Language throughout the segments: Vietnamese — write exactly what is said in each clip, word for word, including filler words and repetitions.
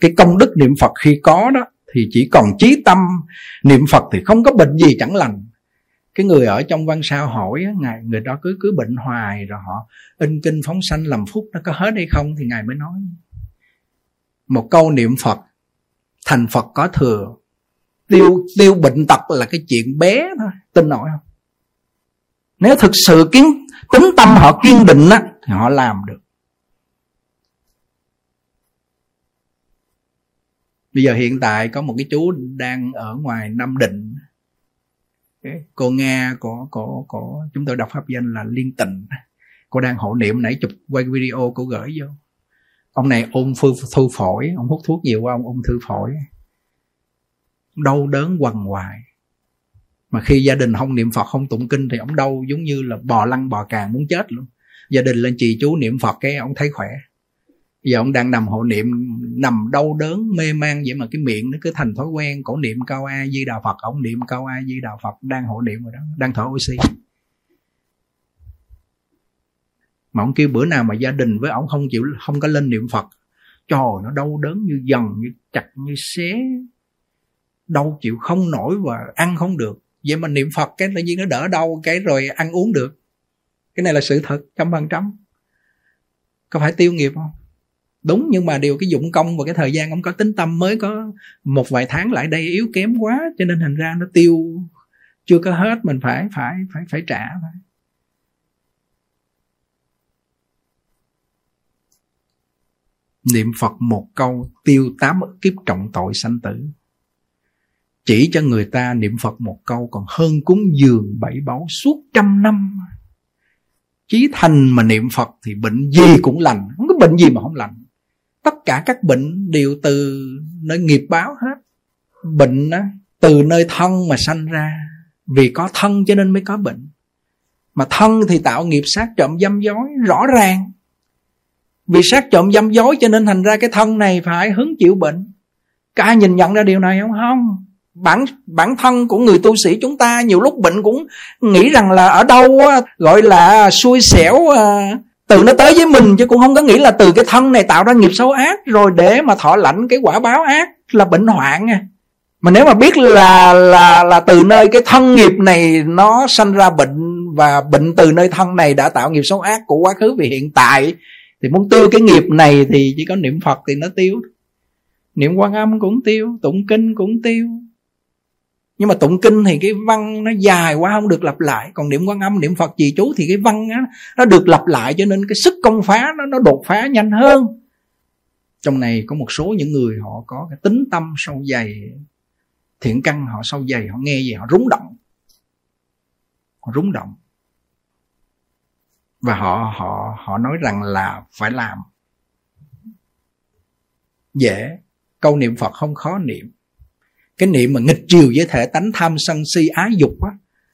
Cái công đức niệm Phật khi có đó thì chỉ còn chí tâm niệm Phật thì không có bệnh gì chẳng lành. Cái người ở trong văn sao hỏi ngài, người đó cứ cứ bệnh hoài, rồi họ in kinh phóng sanh làm phúc nó có hết hay không, thì ngài mới nói một câu niệm Phật thành Phật có thừa, tiêu tiêu bệnh tật là cái chuyện bé thôi, tin nổi không? Nếu thực sự kiến tính tâm họ kiên định á thì họ làm được. Bây giờ hiện tại có một cái chú đang ở ngoài Nam Định, cô Nga của của của chúng tôi đọc pháp danh là Liên Tịnh, cô đang hộ niệm, nãy chụp quay video cô gửi vô. Ông này ung thư phổi, ông hút thuốc nhiều quá, ông ung thư phổi, đau đớn quằn quại. Mà khi gia đình không niệm Phật, không tụng kinh thì ông đau giống như là bò lăn bò càng muốn chết luôn. Gia đình lên trì chú niệm Phật cái ông thấy khỏe. Giờ ông đang nằm hộ niệm, nằm đau đớn mê man vậy mà cái miệng nó cứ thành thói quen, cổ niệm câu A Di Đà Phật, ông niệm câu A Di Đà Phật, đang hộ niệm rồi đó, đang thở oxy. Mà ông kêu bữa nào mà gia đình với ông không chịu, không có lên niệm Phật, trời nó đau đớn như dần, như chặt, như xé, đau chịu không nổi và ăn không được. Vậy mà niệm Phật cái tự nhiên nó đỡ đau cái rồi ăn uống được. Cái này là sự thật trăm phần trăm. Có phải tiêu nghiệp không? Đúng, nhưng mà điều cái dụng công và cái thời gian ông có, tính tâm mới có một vài tháng lại đây yếu kém quá, cho nên thành ra nó tiêu chưa có hết, mình phải phải phải phải trả. Niệm Phật một câu tiêu tám kiếp trọng tội sanh tử. Chỉ cho người ta niệm Phật một câu còn hơn cúng dường bảy báu suốt trăm năm. Chí thành mà niệm Phật thì bệnh gì cũng lành, không có bệnh gì mà không lành. Tất cả các bệnh đều từ nơi nghiệp báo hết. Bệnh á, từ nơi thân mà sanh ra. Vì có thân cho nên mới có bệnh. Mà thân thì tạo nghiệp sát trộm dâm dối, rõ ràng. Vì sát trộm dâm dối cho nên thành ra cái thân này phải hứng chịu bệnh. Có ai nhìn nhận ra điều này không? Không. Bản, bản thân của người tu sĩ chúng ta nhiều lúc bệnh cũng nghĩ rằng là ở đâu gọi là xui xẻo từ nó tới với mình, chứ cũng không có nghĩ là từ cái thân này tạo ra nghiệp xấu ác rồi để mà thọ lãnh cái quả báo ác là bệnh hoạn. Mà nếu mà biết là, là, là từ nơi cái thân nghiệp này nó sanh ra bệnh, và bệnh từ nơi thân này đã tạo nghiệp xấu ác của quá khứ vì hiện tại, thì muốn tiêu cái nghiệp này thì chỉ có niệm Phật thì nó tiêu. Niệm Quan Âm cũng tiêu, tụng kinh cũng tiêu. Nhưng mà tụng kinh thì cái văn nó dài quá không được lặp lại. Còn niệm Quan Âm, niệm Phật trì chú thì cái văn á, nó được lặp lại, cho nên cái sức công phá nó, nó đột phá nhanh hơn. Trong này có một số những người họ có cái tính tâm sâu dày, thiện căn họ sâu dày, họ nghe gì họ rúng động. Họ rúng động. Và họ, họ, họ nói rằng là phải làm. Dễ, câu niệm Phật không khó niệm. Cái niệm mà nghịch triều với thể tánh tham sân si ái dục á,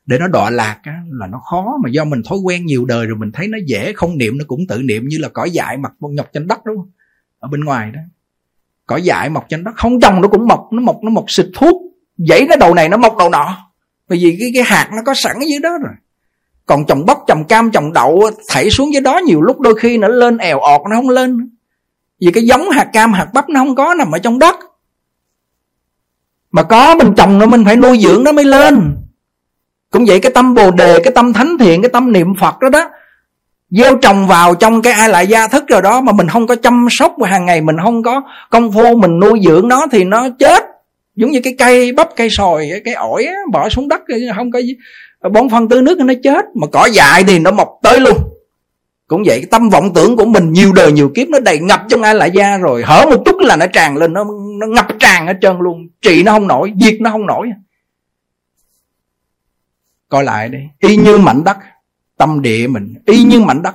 để nó đọa lạc á, là nó khó. Mà do mình thói quen nhiều đời rồi mình thấy nó dễ, không niệm nó cũng tự niệm như là cỏ dại mọc nhọc trên đất, đúng không? Ở bên ngoài đó, cỏ dại mọc trên đất không trồng nó cũng mọc, nó mọc nó mọc xịt thuốc, dãy nó đầu này nó mọc đầu nọ, bởi vì cái cái hạt nó có sẵn dưới đó rồi. Còn trồng bắp, trồng cam, trồng đậu thảy xuống dưới đó nhiều lúc đôi khi nó lên èo ọt nó không lên, vì cái giống hạt cam hạt bắp nó không có nằm ở trong đất. Mà có mình trồng nó, mình phải nuôi dưỡng nó mới lên. Cũng vậy, cái tâm Bồ Đề, cái tâm thánh thiện, cái tâm niệm Phật đó đó, gieo trồng vào trong cái ai lại gia thức rồi đó, mà mình không có chăm sóc và hàng ngày mình không có công phu mình nuôi dưỡng nó thì nó chết. Giống như cái cây bắp, cây sồi, cái ổi á, bỏ xuống đất không có bón phân tưới nước nó chết. Mà cỏ dại thì nó mọc tới luôn. Cũng vậy, cái tâm vọng tưởng của mình nhiều đời nhiều kiếp nó đầy ngập trong ai lại gia rồi, hở một chút là nó tràn lên, nó nó ngập tràn hết trơn luôn, trị nó không nổi, diệt nó không nổi. Coi lại đi, y như mảnh đất, tâm địa mình y như mảnh đất.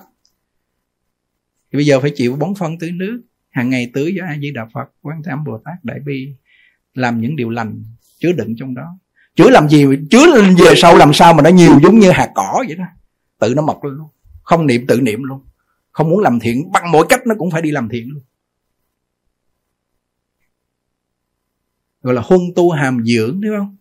Thì bây giờ phải chịu bón phân tưới nước, hàng ngày tưới với A Di Đà Phật, Quán Thế Âm Bồ Tát, Đại Bi, làm những điều lành chứa đựng trong đó. Chứa làm gì, chứa về sau làm sao mà nó nhiều giống như hạt cỏ vậy đó, tự nó mọc lên luôn. Không niệm tự niệm luôn. Không muốn làm thiện bằng mọi cách nó cũng phải đi làm thiện luôn. Gọi là huân tu hàm dưỡng, đúng không?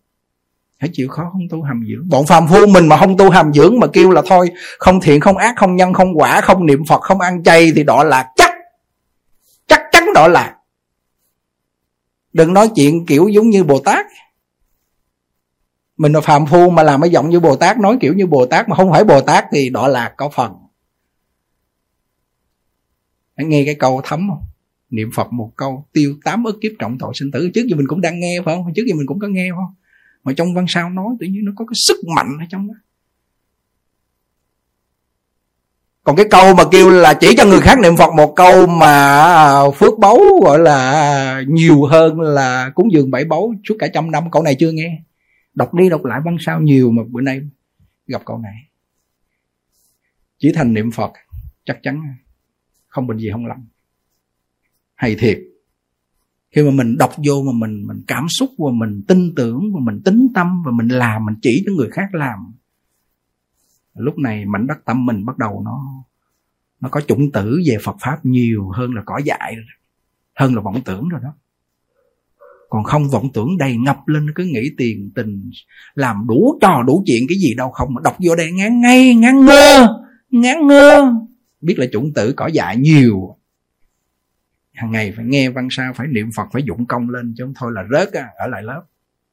Hãy chịu khó huân tu hàm dưỡng. Bọn phàm phu mình mà không tu hàm dưỡng, mà kêu là thôi không thiện không ác không nhân không quả, không niệm Phật không ăn chay thì đọa lạc chắc. Chắc chắn đọa lạc. Đừng nói chuyện kiểu giống như Bồ Tát. Mình là phàm phu mà làm cái giọng như Bồ Tát, nói kiểu như Bồ Tát mà không phải Bồ Tát thì đọa lạc có phần. Anh nghe cái câu thấm không? Niệm Phật một câu tiêu tám ức kiếp trọng tội sinh tử. Trước giờ mình cũng đang nghe phải không? Trước giờ mình cũng có nghe phải không? Mà trong văn sao nói tự nhiên nó có cái sức mạnh ở trong đó. Còn cái câu mà kêu là chỉ cho người khác niệm Phật một câu mà phước báu gọi là nhiều hơn là cúng dường bảy báu suốt cả trăm năm, câu này chưa nghe. Đọc đi đọc lại văn sao nhiều mà bữa nay gặp câu này. Chỉ thành niệm Phật chắc chắn không bệnh gì không lành. Hay thiệt. Khi mà mình đọc vô mà mình mình cảm xúc và mình tin tưởng và mình tín tâm và mình làm, mình chỉ cho người khác làm. Lúc này mảnh đất tâm mình bắt đầu nó nó có chủng tử về Phật Pháp nhiều hơn là cỏ dại rồi, hơn là vọng tưởng rồi đó. Còn không vọng tưởng đầy ngập lên, cứ nghĩ tiền tình, làm đủ trò đủ chuyện cái gì đâu không, mà đọc vô đây ngán ngay, ngán ngơ, ngán ngơ. Biết là chủng tử cỏ dại nhiều. Hàng ngày phải nghe văn sao, phải niệm Phật, phải dụng công lên, chứ không thôi là rớt á, ở lại lớp.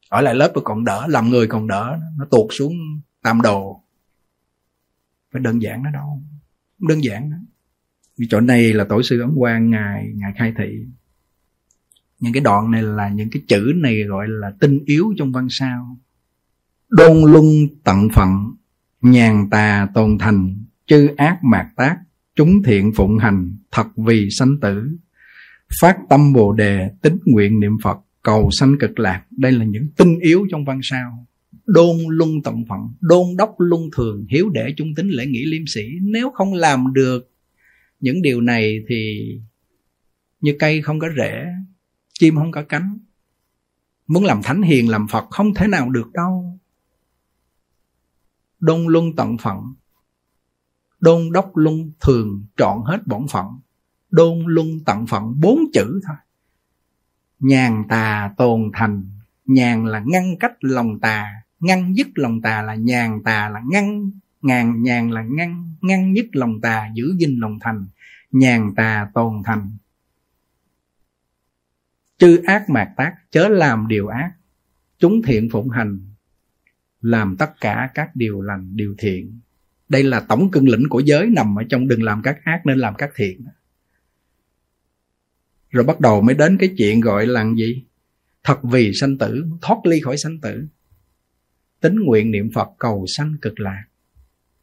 Ở lại lớp còn đỡ, làm người còn đỡ, nó tuột xuống tam đồ. Phải đơn giản đó đâu, không đơn giản đó. Vì chỗ này là tổ sư Ấn Quang ngài, ngài khai thị. Những cái đoạn này là những cái chữ này gọi là tinh yếu trong văn sao. Đôn luân tận phận, nhàn tà tồn thành, chư ác mạt tác, chúng thiện phụng hành, thật vì sanh tử. Phát tâm bồ đề, tín nguyện niệm Phật, cầu sanh cực lạc. Đây là những tinh yếu trong văn sao. Đôn luân tận phận, đôn đốc luân thường, hiếu để trung tín lễ nghĩa liêm sĩ. Nếu không làm được những điều này thì như cây không có rễ, chim không có cánh. Muốn làm thánh hiền, làm Phật không thể nào được đâu. Đôn luân tận phận, đôn đốc luân thường, trọn hết bổn phận. Đôn luân tận phận, bốn chữ thôi. Nhàn tà tồn thành. Nhàn là ngăn cách lòng tà, ngăn dứt lòng tà là nhàn tà là ngăn, ngàn nhàn là ngăn, ngăn dứt lòng tà, giữ gìn lòng thành, nhàn tà tồn thành. Chư ác mạt tác, chớ làm điều ác, chúng thiện phụng hành, làm tất cả các điều lành, điều thiện. Đây là tổng cương lĩnh của giới nằm ở trong đừng làm các ác nên làm các thiện. Rồi bắt đầu mới đến cái chuyện gọi là gì? Thật vì sanh tử, thoát ly khỏi sanh tử. Tín nguyện niệm Phật cầu sanh cực lạc.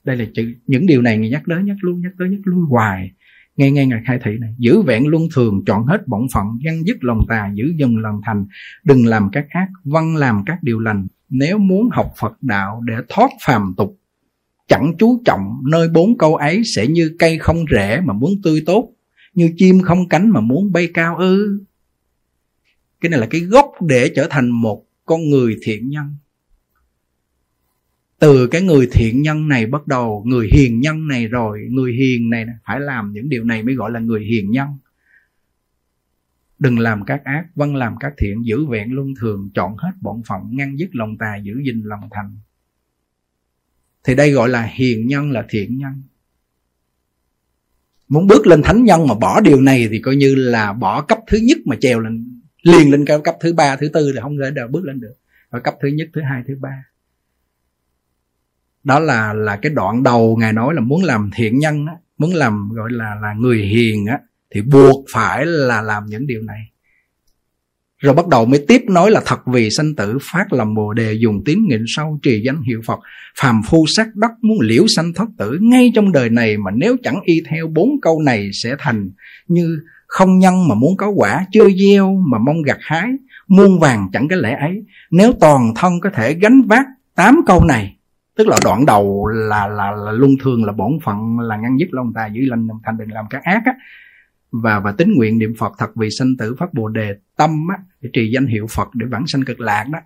Đây là chữ, những điều này người nhắc tới nhắc luôn, nhắc tới nhắc luôn hoài. Ngay ngay ngày khai thị này, giữ vẹn luân thường, chọn hết bổn phận, ngăn dứt lòng tà, giữ dừng lòng thành, đừng làm các ác, vâng làm các điều lành. Nếu muốn học Phật đạo để thoát phàm tục, chẳng chú trọng nơi bốn câu ấy, sẽ như cây không rễ mà muốn tươi tốt, như chim không cánh mà muốn bay cao ư. Cái này là cái gốc để trở thành một con người thiện nhân. Từ cái người thiện nhân này bắt đầu, người hiền nhân này rồi, người hiền này phải làm những điều này mới gọi là người hiền nhân. Đừng làm các ác, vâng làm các thiện, giữ vẹn luân thường, chọn hết bổn phận, ngăn dứt lòng tà, giữ gìn lòng thành. Thì đây gọi là hiền nhân, là thiện nhân. Muốn bước lên thánh nhân mà bỏ điều này thì coi như là bỏ cấp thứ nhất mà trèo lên liền lên cao cấp thứ ba, thứ tư là không thể nào bước lên được. Và cấp thứ nhất, thứ hai, thứ ba. Đó là là cái đoạn đầu ngài nói là muốn làm thiện nhân á, muốn làm gọi là là người hiền á thì buộc phải là làm những điều này. Rồi bắt đầu mới tiếp nói là thật vì sanh tử, phát lòng bồ đề, dùng tín nguyện sâu, trì danh hiệu Phật, phàm phu sát đất muốn liễu sanh thoát tử ngay trong đời này, mà nếu chẳng y theo bốn câu này sẽ thành như không nhân mà muốn có quả, chưa gieo mà mong gặt hái, muôn vàng chẳng cái lẽ ấy. Nếu toàn thân có thể gánh vác tám câu này, tức là đoạn đầu là là, là luân thường, là bổn phận, là ngăn dứt lòng tà, giữ lành thành, đừng làm các ác á, và và tín nguyện niệm Phật, thật vì sanh tử, phát bồ đề tâm á, để trì danh hiệu Phật để vãng sanh cực lạc đó,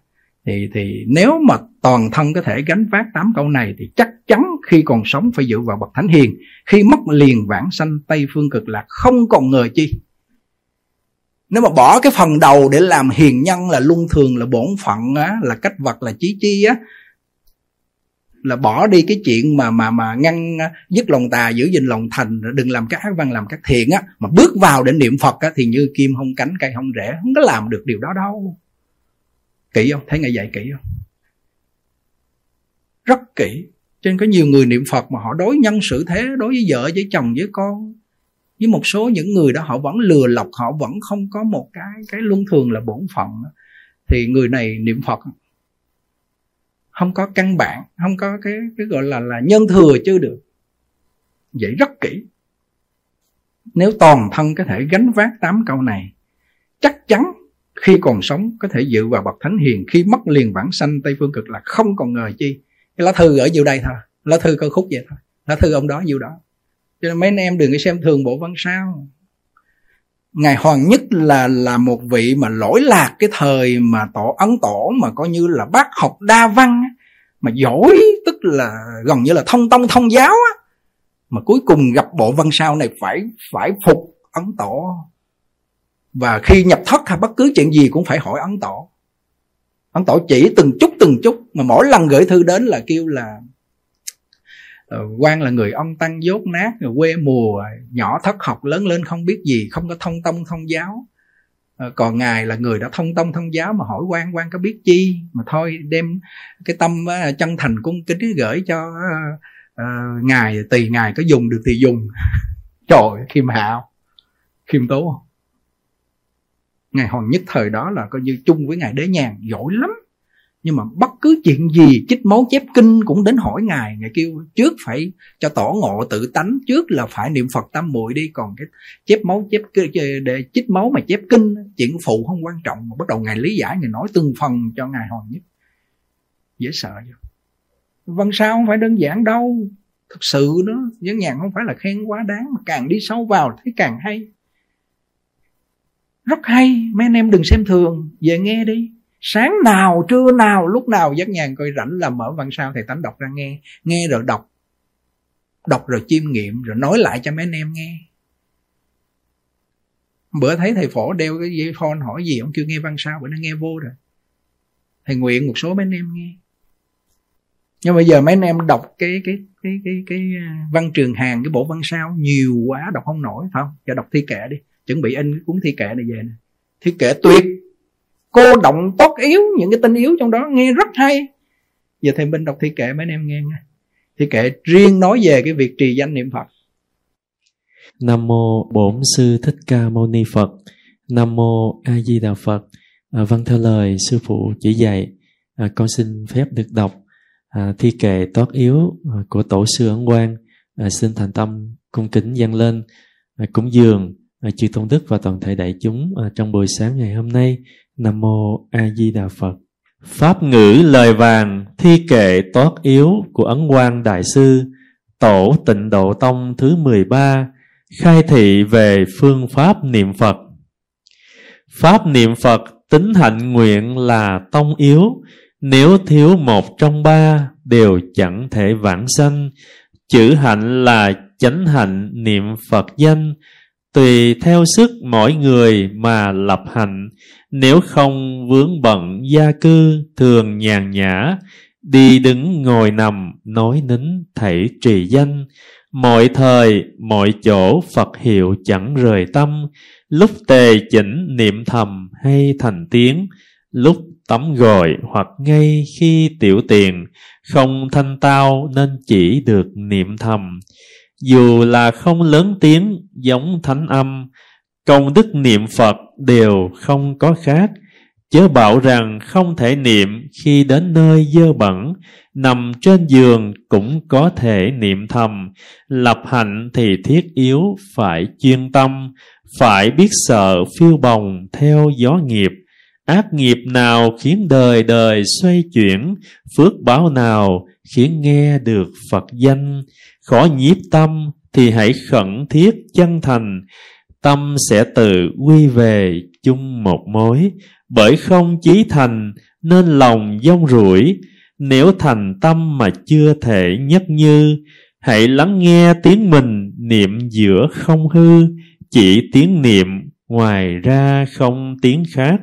thì thì nếu mà toàn thân có thể gánh vác tám câu này thì chắc chắn khi còn sống phải dựa vào bậc thánh hiền, khi mất liền vãng sanh Tây phương cực lạc không còn ngờ chi. Nếu mà bỏ cái phần đầu để làm hiền nhân là luân thường, là bổn phận á, là cách vật, là chí chi á, là bỏ đi cái chuyện mà mà mà ngăn dứt lòng tà, giữ gìn lòng thành, đừng làm các ác văn, làm các thiện á, mà bước vào để niệm Phật á, thì như kim không cánh, cây không rễ, không có làm được điều đó đâu. Kỹ không? Thấy Ngài dạy kỹ không? Rất kỹ. Cho nên có nhiều người niệm Phật mà họ đối nhân xử thế, đối với vợ, với chồng, với con, với một số những người đó họ vẫn lừa lọc, họ vẫn không có một cái cái luân thường là bổn phận, thì người này niệm Phật không có căn bản, không có cái cái gọi là là nhân thừa chứ được. Vậy rất kỹ. Nếu toàn thân có thể gánh vác tám câu này, chắc chắn khi còn sống có thể dự vào bậc thánh hiền, khi mất liền vãng sanh Tây Phương Cực Lạc, không còn ngờ chi. Cái lá thư ở nhiêu đây thôi, lá thư câu khúc vậy thôi, lá thư ông đó nhiêu đó. Cho nên mấy anh em đừng có xem thường bộ văn sao. Ngài Hoằng Nhất là là một vị mà lỗi lạc cái thời mà tổ Ấn Tổ, mà coi như là bác học đa văn, mà giỏi, tức là gần như là thông tông thông giáo á, mà cuối cùng gặp bộ văn sao này phải phải phục Ấn Tổ. Và khi nhập thất hay bất cứ chuyện gì cũng phải hỏi Ấn Tổ. Ấn Tổ chỉ từng chút từng chút, mà mỗi lần gửi thư đến là kêu là Quang là người ông tăng dốt nát, rồi quê mùa, nhỏ thất học, lớn lên không biết gì, không có thông tông thông giáo. Còn Ngài là người đã thông tông thông giáo, mà hỏi Quang, Quang có biết chi, mà thôi đem cái tâm chân thành cung kính gửi cho uh, Ngài, tùy Ngài có dùng được thì dùng. Trời, khiêm hạo, khiêm tố. Ngài Hoằng Nhất thời đó là coi như chung với Ngài Đế Nhàn, giỏi lắm. Nhưng mà bất cứ chuyện gì, chích máu chép kinh cũng đến hỏi Ngài. Ngài kêu trước phải cho tỏ ngộ tự tánh, trước là phải niệm Phật tam muội đi. Còn cái chép máu chép để chích máu mà chép kinh, chuyện phụ không quan trọng. Mà bắt đầu Ngài lý giải, Ngài nói từng phần cho Ngài Hoằng Nhất. Dễ sợ vậy. Văn sao không phải đơn giản đâu. Thực sự đó, Giác Nhàn không phải là khen quá đáng, mà càng đi sâu vào thấy càng hay. Rất hay, mấy anh em đừng xem thường, về nghe đi. Sáng nào, trưa nào, lúc nào Giác Nhàn coi rảnh là mở văn sao thầy tánh đọc ra nghe. Nghe rồi đọc, đọc rồi chiêm nghiệm, rồi nói lại cho mấy anh em nghe. Bữa thấy thầy Phổ đeo cái dây phone hỏi gì, ông kêu nghe văn sao, bữa nay nghe vô rồi. Thầy nguyện một số mấy anh em nghe. Nhưng bây giờ mấy anh em đọc cái, cái, cái, cái, cái văn Trường Hàng, cái bộ văn sao nhiều quá, đọc không nổi, phải không? Giờ đọc thi kệ đi. Chuẩn bị in cái cuốn thi kệ này về nè. Thi kệ tuyệt, cô động tốt yếu, những cái tinh yếu trong đó nghe rất hay. Giờ thầy Minh đọc thi kệ mấy anh em nghe nha. Thi kệ riêng nói về cái việc trì danh niệm Phật. Nam mô Bổn Sư Thích Ca Mâu Ni Phật. Nam mô A Di Đà Phật. À, vâng theo lời sư phụ chỉ dạy, à, con xin phép được đọc à, thi kệ tốt yếu à, của tổ sư Ấn Quang. À, xin thành tâm cung kính dâng lên à, cúng dường chư tôn đức và toàn thể đại chúng trong buổi sáng ngày hôm nay. Nam mô A Di Đà Phật. Pháp ngữ lời vàng thi kệ toát yếu của Ấn Quang Đại Sư, tổ Tịnh Độ Tông thứ mười ba, khai thị về phương pháp niệm Phật. Pháp niệm Phật tính hạnh nguyện là tông yếu, nếu thiếu một trong ba đều chẳng thể vãng sanh. Chữ hạnh là chánh hạnh niệm Phật danh, tùy theo sức mỗi người mà lập hạnh, nếu không vướng bận gia cư, thường nhàn nhã, đi đứng ngồi nằm, nói nín thảy trì danh. Mọi thời, mọi chỗ Phật hiệu chẳng rời tâm, lúc tề chỉnh niệm thầm hay thành tiếng, lúc tắm gội hoặc ngay khi tiểu tiện, không thanh tao nên chỉ được niệm thầm. Dù là không lớn tiếng giống thánh âm, công đức niệm Phật đều không có khác. Chớ bảo rằng không thể niệm khi đến nơi dơ bẩn, nằm trên giường cũng có thể niệm thầm. Lập hạnh thì thiết yếu phải chuyên tâm, phải biết sợ phiêu bồng theo gió nghiệp. Ác nghiệp nào khiến đời đời xoay chuyển, phước báo nào khiến nghe được Phật danh. Khó nhiếp tâm thì hãy khẩn thiết chân thành, tâm sẽ tự quy về chung một mối. Bởi không chí thành nên lòng dông ruổi, nếu thành tâm mà chưa thể nhất như, hãy lắng nghe tiếng mình niệm giữa không hư, chỉ tiếng niệm ngoài ra không tiếng khác.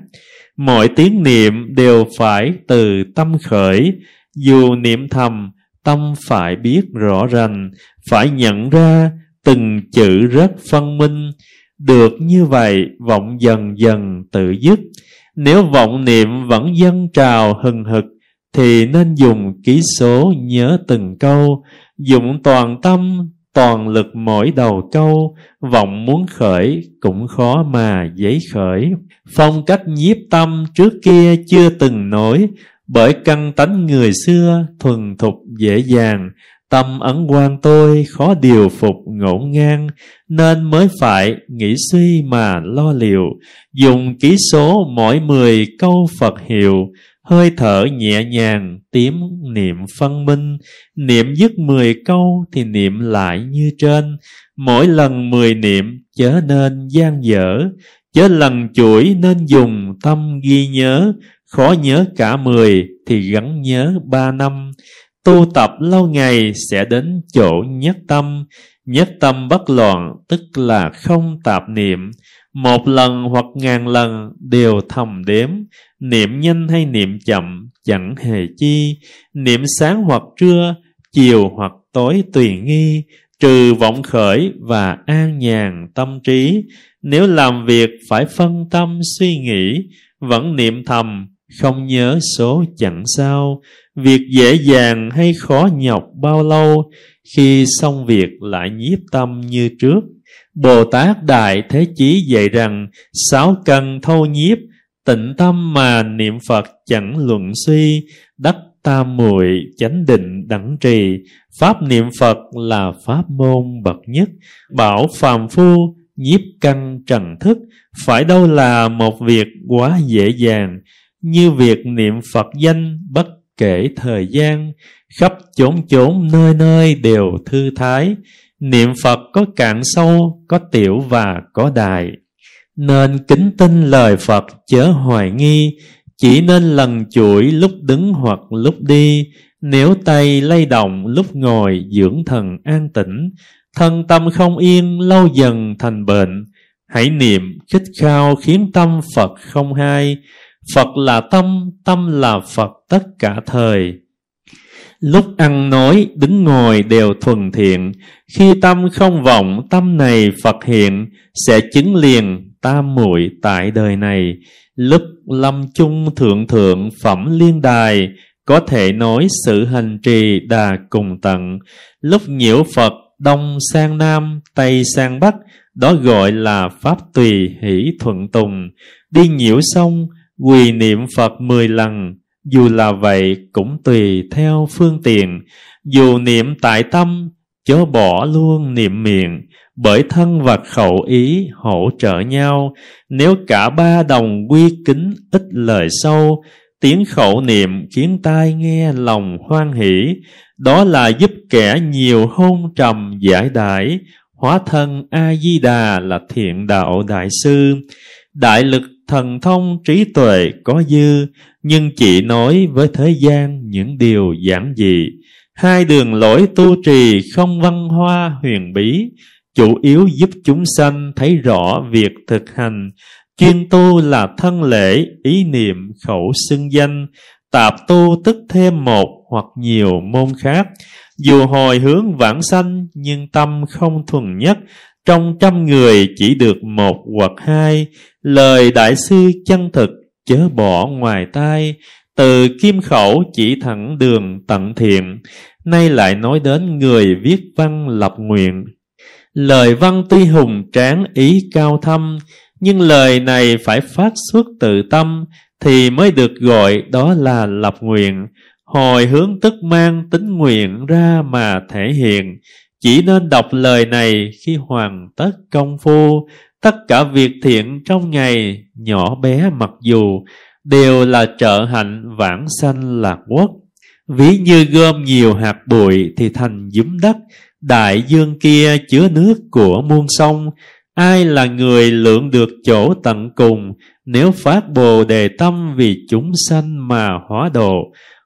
Mọi tiếng niệm đều phải từ tâm khởi, dù niệm thầm tâm phải biết rõ ràng, phải nhận ra từng chữ rất phân minh. Được như vậy, vọng dần dần tự dứt. Nếu vọng niệm vẫn dâng trào hừng hực, thì nên dùng ký số nhớ từng câu, dụng toàn tâm, toàn lực mỗi đầu câu. Vọng muốn khởi cũng khó mà dấy khởi. Phong cách nhiếp tâm trước kia chưa từng nổi, bởi căn tánh người xưa thuần thục dễ dàng. Tâm Ấn Quang tôi khó điều phục ngổn ngang, nên mới phải nghĩ suy mà lo liệu. Dùng ký số mỗi mười câu Phật hiệu, hơi thở nhẹ nhàng, tím niệm phân minh. Niệm dứt mười câu thì niệm lại như trên. Mỗi lần mười niệm chớ nên gian dở, chớ lần chuỗi nên dùng tâm ghi nhớ. Khó nhớ cả mười thì gắn nhớ ba năm. Tu tập lâu ngày sẽ đến chỗ nhất tâm. Nhất tâm bất loạn tức là không tạp niệm. Một lần hoặc ngàn lần đều thầm đếm. Niệm nhanh hay niệm chậm chẳng hề chi. Niệm sáng hoặc trưa, chiều hoặc tối tùy nghi. Trừ vọng khởi và an nhàn tâm trí. Nếu làm việc phải phân tâm suy nghĩ, vẫn niệm thầm, không nhớ số chẳng sao. Việc dễ dàng hay khó nhọc bao lâu, khi xong việc lại nhiếp tâm như trước. Bồ Tát Đại Thế Chí dạy rằng, sáu căn thâu nhiếp, tịnh tâm mà niệm Phật chẳng luận suy. Đắc tam muội chánh định đẳng trì, pháp niệm Phật là pháp môn bậc nhất. Bảo phàm phu nhiếp căn trần thức, phải đâu là một việc quá dễ dàng. Như việc niệm Phật danh bất kể thời gian, khắp chốn chốn nơi nơi đều thư thái. Niệm Phật có cạn sâu, có tiểu và có đại, nên kính tin lời Phật chớ hoài nghi. Chỉ nên lần chuỗi lúc đứng hoặc lúc đi. Nếu tay lay động lúc ngồi, dưỡng thần an tĩnh. Thân tâm không yên lâu dần thành bệnh. Hãy niệm khích khao khiến tâm Phật không hai. Phật là tâm, tâm là Phật tất cả thời. Lúc ăn nói, đứng ngồi đều thuần thiện. Khi tâm không vọng, tâm này Phật hiện, sẽ chứng liền tam muội tại đời này. Lúc lâm chung thượng thượng phẩm liên đài, có thể nói sự hành trì đà cùng tận. Lúc nhiễu Phật, đông sang nam, tây sang bắc, đó gọi là pháp tùy hỷ thuận tùng. Đi nhiễu xong, quỳ niệm Phật mười lần, dù là vậy cũng tùy theo phương tiện. Dù niệm tại tâm, chớ bỏ luôn niệm miệng, bởi thân và khẩu ý hỗ trợ nhau. Nếu cả ba đồng quy kính ít lời sâu, tiếng khẩu niệm khiến tai nghe lòng hoan hỷ. Đó là giúp kẻ nhiều hôn trầm giải đãi, hóa thân A Di Đà là thiện đạo đại sư. Đại lực thần thông trí tuệ có dư, nhưng chỉ nói với thế gian những điều giản dị. Hai đường lối tu trì không văn hoa huyền bí, chủ yếu giúp chúng sanh thấy rõ việc thực hành. Chuyên tu là thân lễ, ý niệm khẩu xưng danh. Tạp tu tức thêm một hoặc nhiều môn khác. Dù hồi hướng vãng sanh nhưng tâm không thuần nhất, trong trăm người chỉ được một hoặc hai. Lời đại sư chân thực chớ bỏ ngoài tai, từ kim khẩu chỉ thẳng đường tận thiện. Nay lại nói đến người viết văn lập nguyện. Lời văn tuy hùng tráng ý cao thâm, nhưng lời này phải phát xuất từ tâm thì mới được gọi đó là lập nguyện. Hồi hướng tức mang tính nguyện ra mà thể hiện. Chỉ nên đọc lời này khi hoàn tất công phu. Tất cả việc thiện trong ngày, nhỏ bé mặc dù, đều là trợ hạnh vãng sanh lạc quốc. Ví như gom nhiều hạt bụi thì thành dúm đất, đại dương kia chứa nước của muôn sông. Ai là người lượng được chỗ tận cùng, nếu phát bồ đề tâm vì chúng sanh mà hóa độ.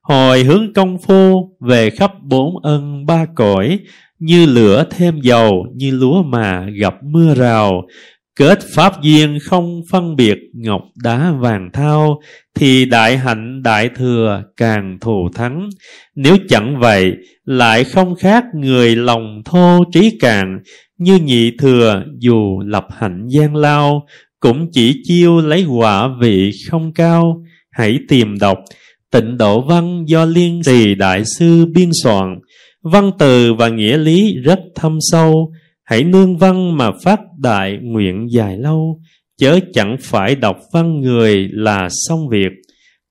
Hồi hướng công phu về khắp bốn ân ba cõi, như lửa thêm dầu, như lúa mà gặp mưa rào. Kết pháp duyên không phân biệt ngọc đá vàng thau, thì đại hạnh đại thừa càng thù thắng. Nếu chẳng vậy, lại không khác người lòng thô trí cạn, như nhị thừa dù lập hạnh gian lao, cũng chỉ chiêu lấy quả vị không cao. Hãy tìm đọc Tịnh Độ Văn do Liên Tỳ Đại Sư biên soạn, văn từ và nghĩa lý rất thâm sâu. Hãy nương văn mà phát đại nguyện dài lâu, chớ chẳng phải đọc văn người là xong việc.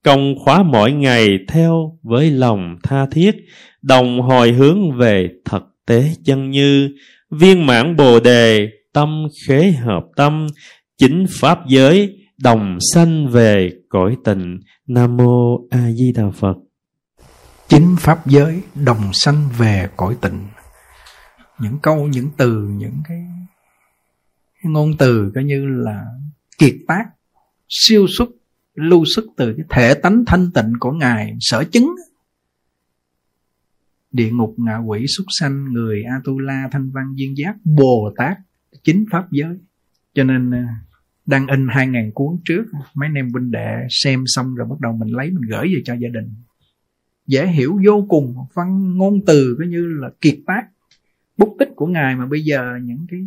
Công khóa mỗi ngày theo với lòng tha thiết, đồng hồi hướng về thực tế chân như. Viên mãn bồ đề, tâm khế hợp tâm, chính pháp giới, đồng sanh về cõi tịnh. Nam mô A Di Đà Phật. Chính pháp giới, đồng sanh về cõi tịnh. Những câu, những từ, những cái, cái ngôn từ coi như là kiệt tác, siêu xuất, lưu xuất từ cái thể tánh thanh tịnh của Ngài, sở chứng. Địa ngục, ngạ quỷ, súc sanh, người, Atula, Thanh Văn, Duyên Giác, Bồ Tát, chính pháp giới. Cho nên đăng in hai nghìn cuốn trước, mấy anh em huynh đệ xem xong rồi bắt đầu mình lấy mình gửi về cho gia đình. Dễ hiểu vô cùng, văn ngôn từ coi như là kiệt tác, bút tích của Ngài. Mà bây giờ những cái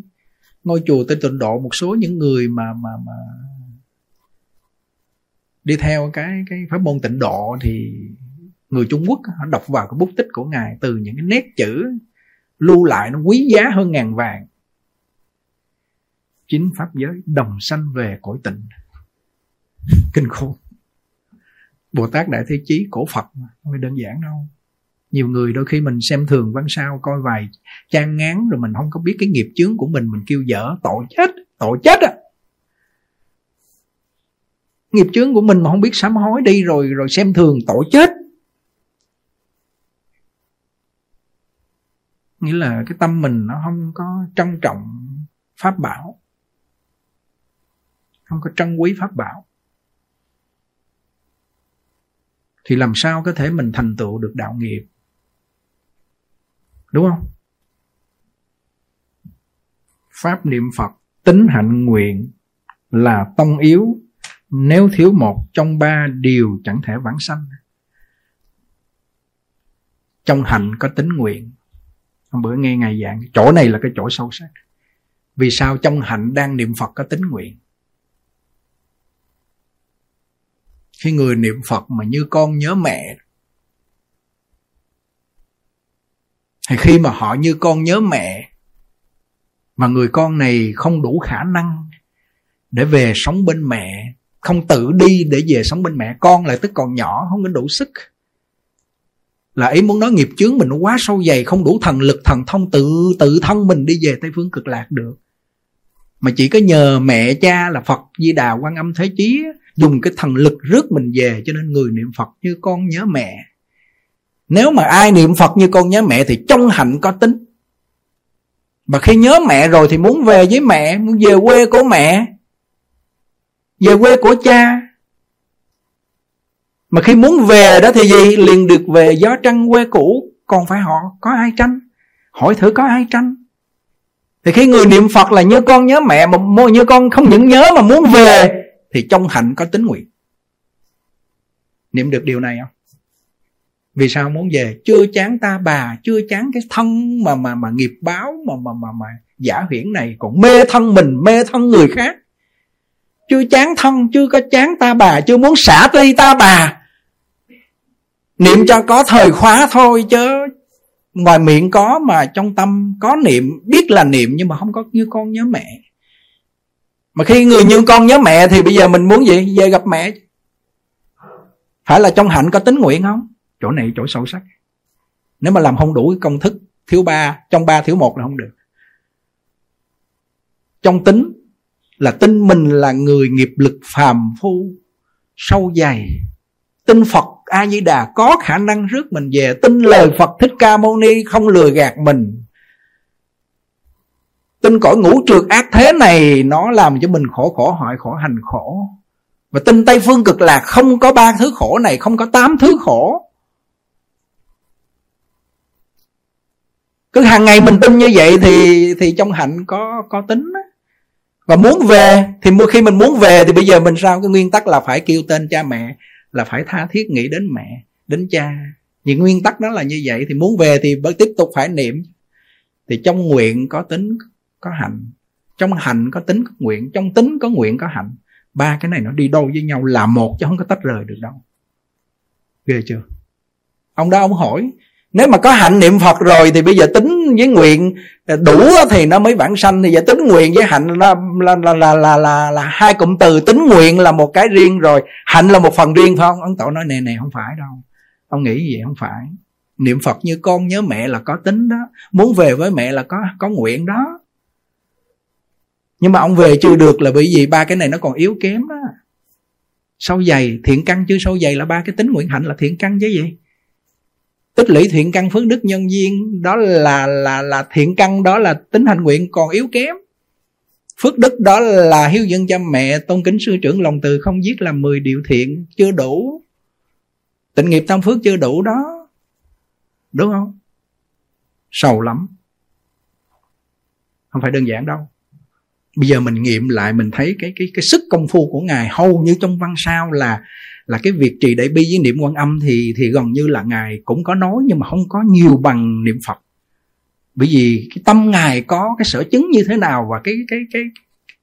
ngôi chùa Tên Tịnh Độ, một số những người mà mà mà đi theo cái cái pháp môn Tịnh Độ thì người Trung Quốc họ đọc vào cái bút tích của Ngài, từ những cái nét chữ lưu lại nó quý giá hơn ngàn vàng. Chính pháp giới, đồng sanh về cõi tịnh. Kinh khủng. Bồ Tát Đại Thế Chí, cổ Phật mà, không phải đơn giản đâu. Nhiều người đôi khi mình xem thường văn sao, coi vài trang ngán rồi mình không có biết cái nghiệp chướng của mình, mình kêu dở, tội chết, tội chết á. À. Nghiệp chướng của mình mà không biết sám hối đi rồi rồi xem thường, tội chết. Nghĩa là cái tâm mình nó không có trân trọng pháp bảo, không có trân quý pháp bảo, thì làm sao có thể mình thành tựu được đạo nghiệp, đúng không? Pháp niệm Phật, tín hạnh nguyện là tông yếu, nếu thiếu một trong ba điều chẳng thể vãng sanh. Trong hạnh có tín nguyện. Hôm bữa nghe Ngài giảng, chỗ này là cái chỗ sâu sắc. Vì sao trong hạnh đang niệm Phật có tín nguyện? Khi người niệm Phật mà như con nhớ mẹ, thì khi mà họ như con nhớ mẹ, mà người con này không đủ khả năng để về sống bên mẹ, không tự đi để về sống bên mẹ, con lại tức còn nhỏ, không có đủ sức. Là ý muốn nói nghiệp chướng mình nó quá sâu dày, không đủ thần lực thần thông tự tự thân mình đi về Tây Phương Cực Lạc được. Mà chỉ có nhờ mẹ cha là Phật Di Đà Quan Âm Thế Chí dùng cái thần lực rước mình về. Cho nên người niệm Phật như con nhớ mẹ. Nếu mà ai niệm Phật như con nhớ mẹ thì trong hạnh có tính. Mà khi nhớ mẹ rồi thì muốn về với mẹ, muốn về quê của mẹ, về quê của cha. Mà khi muốn về đó thì gì? Liền được về gió trăng quê cũ. Còn phải họ có ai tranh? Hỏi thử có ai tranh? Thì khi người niệm Phật là như con nhớ mẹ, mà như con không những nhớ mà muốn về, thì trong hạnh có tín nguyện. Niệm được điều này không? Vì sao muốn về? Chưa chán ta bà, chưa chán cái thân mà mà mà nghiệp báo mà mà mà mà giả huyễn này, còn mê thân mình, mê thân người khác. Chưa chán thân, chưa có chán ta bà, chưa muốn xả ly ta bà. Niệm cho có thời khóa thôi, chứ ngoài miệng có mà trong tâm có niệm, biết là niệm nhưng mà không có như con nhớ mẹ. Mà khi người như con nhớ mẹ thì bây giờ mình muốn gì? Về gặp mẹ. Phải là trong hạnh có tín nguyện không? Chỗ này chỗ sâu sắc. Nếu mà làm không đủ cái công thức thiếu ba, trong ba thiếu một là không được. Trong tính là tin mình là người nghiệp lực phàm phu sâu dày, tin Phật A Di Đà có khả năng rước mình về, tin lời Phật Thích Ca Mâu Ni không lừa gạt mình, tin cõi ngũ trượt ác thế này nó làm cho mình khổ khổ hỏi khổ hành khổ, và tin Tây Phương Cực Lạc không có ba thứ khổ này, không có tám thứ khổ. Cứ hàng ngày mình tin như vậy thì thì trong hạnh có có tính á. Và muốn về thì khi mình muốn về thì bây giờ mình sao? Cái nguyên tắc là phải kêu tên cha mẹ, là phải tha thiết nghĩ đến mẹ, đến cha. Những nguyên tắc đó là như vậy. Thì muốn về thì tiếp tục phải niệm. Thì trong nguyện có tính có hành, trong hành có tính có nguyện, trong tính có nguyện có hành. Ba cái này nó đi đâu với nhau, là một chứ không có tách rời được đâu. Ghê chưa? Ông đó ông hỏi, nếu mà có hạnh niệm Phật rồi thì bây giờ tính với nguyện đủ thì nó mới vãng sanh. Thì giờ tính nguyện với hạnh là, là, là, là, là, là, là hai cụm từ. Tính nguyện là một cái riêng rồi, hạnh là một phần riêng, phải không? Ấn Tổ nói nè nè, không phải đâu. Ông nghĩ gì? Không phải. Niệm Phật như con nhớ mẹ là có tính đó, muốn về với mẹ là có, có nguyện đó. Nhưng mà ông về chưa được là bởi vì ba cái này nó còn yếu kém đó. Sâu dày, thiện căn chứ sâu dày là ba cái tính nguyện hạnh là thiện căn chứ gì. Tích lũy thiện căn phước đức nhân duyên, đó là, là, là thiện căn, đó là tính hành nguyện còn yếu kém. Phước đức đó là hiếu dưỡng cha mẹ, tôn kính sư trưởng, lòng từ không giết, làm mười điều thiện, chưa đủ. Tịnh nghiệp tam phước chưa đủ đó. Đúng không? Sâu lắm. Không phải đơn giản đâu. Bây giờ mình nghiệm lại mình thấy cái cái cái sức công phu của ngài hầu như trong văn sao là là cái việc trì đại bi với niệm Quan Âm thì thì gần như là ngài cũng có nói nhưng mà không có nhiều bằng niệm Phật. Bởi vì cái tâm ngài có cái sở chứng như thế nào và cái cái cái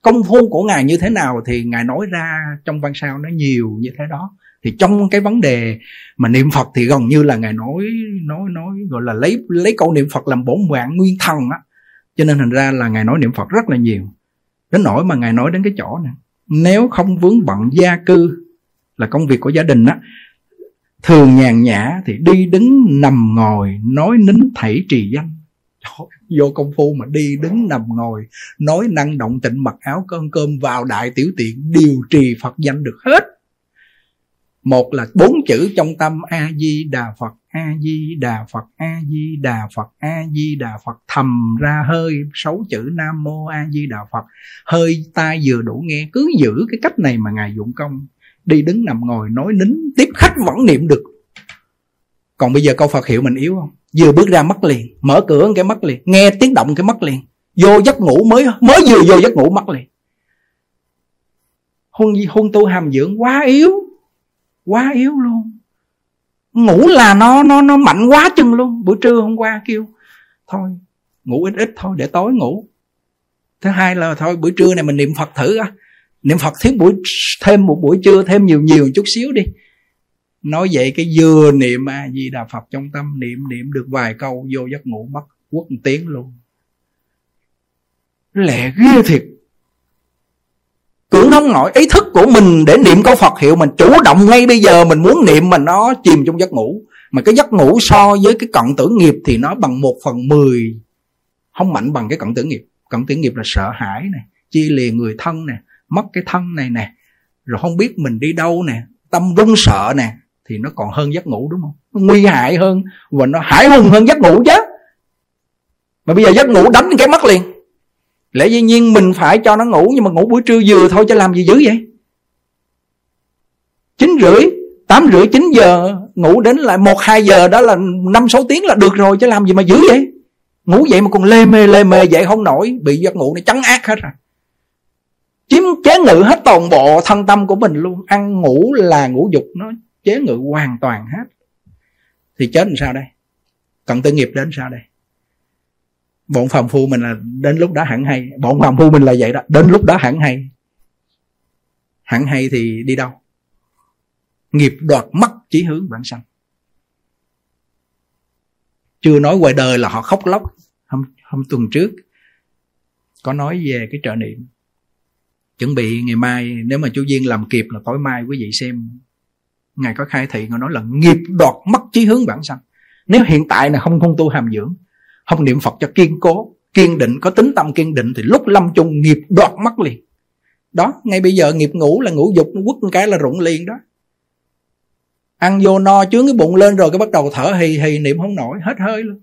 công phu của ngài như thế nào thì ngài nói ra trong văn sao nó nhiều như thế đó. Thì trong cái vấn đề mà niệm Phật thì gần như là ngài nói nói nói gọi là lấy lấy câu niệm Phật làm bổn vạn nguyên thần á. Cho nên thành ra là ngài nói niệm Phật rất là nhiều. Đến nỗi mà ngài nói đến cái chỗ này, nếu không vướng bận gia cư là công việc của gia đình á, thường nhàn nhã thì đi đứng nằm ngồi nói nín thảy trì danh. Vô công phu mà đi đứng nằm ngồi nói năng động tịnh, mặc áo cơm cơm vào đại tiểu tiện điều trì Phật danh được hết. Một là bốn chữ trong tâm: A Di Đà Phật, A Di Đà Phật, A Di Đà Phật, A Di Đà Phật. Thầm ra hơi sáu chữ Nam Mô A Di Đà Phật, hơi tai vừa đủ nghe. Cứ giữ cái cách này mà ngài dụng công, đi đứng nằm ngồi nói nín, tiếp khách vẫn niệm được. Còn bây giờ câu Phật hiệu mình yếu không? Vừa bước ra mất liền, mở cửa cái mất liền, nghe tiếng động cái mất liền, vô giấc ngủ mới mới vừa vô giấc ngủ mất liền. Huân huân tu hàm dưỡng quá yếu, quá yếu luôn. Ngủ là nó nó nó mạnh quá chừng luôn. Buổi trưa hôm qua kêu thôi ngủ ít ít thôi để tối ngủ. Thứ hai là thôi buổi trưa này mình niệm Phật thử á, niệm Phật thêm buổi thêm một buổi trưa, thêm nhiều nhiều chút xíu đi. Nói vậy cái vừa niệm A Di Đà Phật trong tâm, niệm niệm được vài câu vô giấc ngủ mất, quất một tiếng luôn. Lẹ ghê thiệt. Tưởng không nổi, ý thức của mình để niệm câu Phật hiệu mình chủ động ngay bây giờ, mình muốn niệm mà nó chìm trong giấc ngủ. Mà cái giấc ngủ so với cái cận tưởng nghiệp thì nó bằng một phần mười, không mạnh bằng cái cận tưởng nghiệp. Cận tưởng nghiệp là sợ hãi nè, chia lìa người thân nè, mất cái thân này nè, rồi không biết mình đi đâu nè, tâm run sợ nè, thì nó còn hơn giấc ngủ, đúng không? Nó nguy hại hơn và nó hãi hùng hơn giấc ngủ chứ. Mà bây giờ giấc ngủ đánh cái mắt liền. Lẽ dĩ nhiên mình phải cho nó ngủ, nhưng mà ngủ buổi trưa vừa thôi chứ làm gì dữ vậy? chín rưỡi, tám rưỡi, chín giờ ngủ đến lại một hai giờ đó là năm sáu tiếng là được rồi chứ làm gì mà dữ vậy? Ngủ vậy mà còn lê mê lê mê vậy không nổi, bị giấc ngủ nó trấn ác hết rồi. Chiếm chế ngự hết toàn bộ thân tâm của mình luôn. Ăn ngủ là ngủ dục, nó chế ngự hoàn toàn hết. Thì chết làm sao đây? Cận tử nghiệp đến sao đây? Bọn phàm phu mình là đến lúc đó hẳn hay. Bọn phàm phu mình là vậy đó, đến lúc đó hẳn hay. Hẳn hay thì đi đâu? Nghiệp đoạt mất chỉ hướng vãng sanh. Chưa nói ngoài đời là họ khóc lóc. Hôm, hôm tuần trước có nói về cái trợ niệm. Chuẩn bị ngày mai, nếu mà chú Duyên làm kịp là tối mai quý vị xem. Ngài có khai thị, ngài nói là nghiệp đoạt mất chí hướng vãng sanh. Nếu hiện tại là không không tu hàm dưỡng, không niệm Phật cho kiên cố, kiên định, có tính tâm kiên định thì lúc lâm chung nghiệp đoạt mất liền. Đó, ngay bây giờ nghiệp ngủ là ngủ dục, nó quất một cái là rụng liền đó. Ăn vô no chướng cái bụng lên rồi cái bắt đầu thở hì hì, niệm không nổi, hết hơi luôn.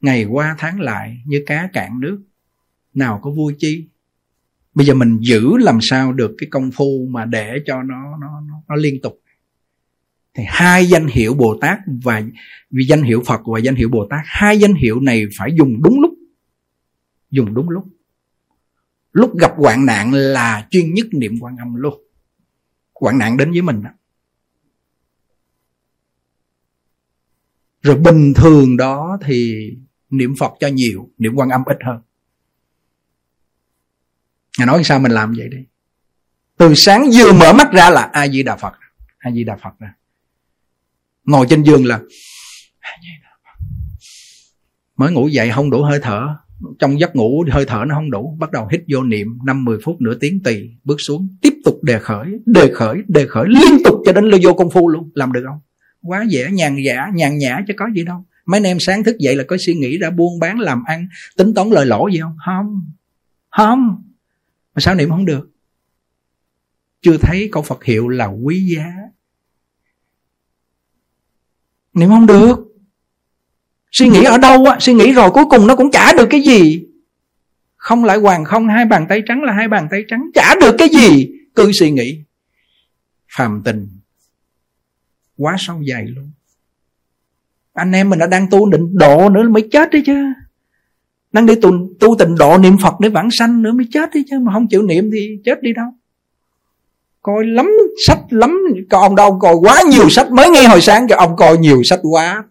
Ngày qua tháng lại như cá cạn nước, nào có vui chi. Bây giờ mình giữ làm sao được cái công phu mà để cho nó nó nó liên tục. Thì hai danh hiệu Bồ Tát và vì danh hiệu Phật và danh hiệu Bồ Tát, hai danh hiệu này phải dùng đúng lúc. Dùng đúng lúc. lúc gặp hoạn nạn là chuyên nhất niệm Quan Âm luôn. Hoạn nạn đến với mình đó. Rồi bình thường đó thì niệm Phật cho nhiều, niệm Quan Âm ít hơn. Ngài nói sao mình làm vậy đi. Từ sáng vừa mở mắt ra là A Di Đà Phật, A Di Đà Phật ra. Ngồi trên giường là A Di Đà Phật. Mới ngủ dậy không đủ hơi thở, trong giấc ngủ hơi thở nó không đủ, bắt đầu hít vô niệm năm mười phút nửa tiếng tùy, bước xuống tiếp tục đề khởi, đề khởi, đề khởi liên tục cho đến lô vô công phu luôn, làm được không? Quá dễ, nhàn giả, nhàn nhã chứ có gì đâu. Mấy anh em sáng thức dậy là có suy nghĩ đã buôn bán làm ăn, tính toán lời lỗ gì không? Không. Không. Mà sao niệm không được? Chưa thấy câu Phật hiệu là quý giá. Niệm không được. Suy nghĩ ở đâu á, suy nghĩ rồi cuối cùng nó cũng chả được cái gì. Không lại hoàn không, hai bàn tay trắng là hai bàn tay trắng, chả được cái gì. Cứ suy nghĩ phàm tình quá sâu dày luôn. Anh em mình đã đang tu định độ nữa mới chết đấy chứ. Đang đi tu, tu tịnh độ niệm Phật để vãng sanh nữa mới chết đấy chứ. Mà không chịu niệm thì chết đi đâu. Coi lắm sách lắm. Còn ông đâu coi quá nhiều sách. Mới nghe hồi sáng cho ông coi nhiều sách quá.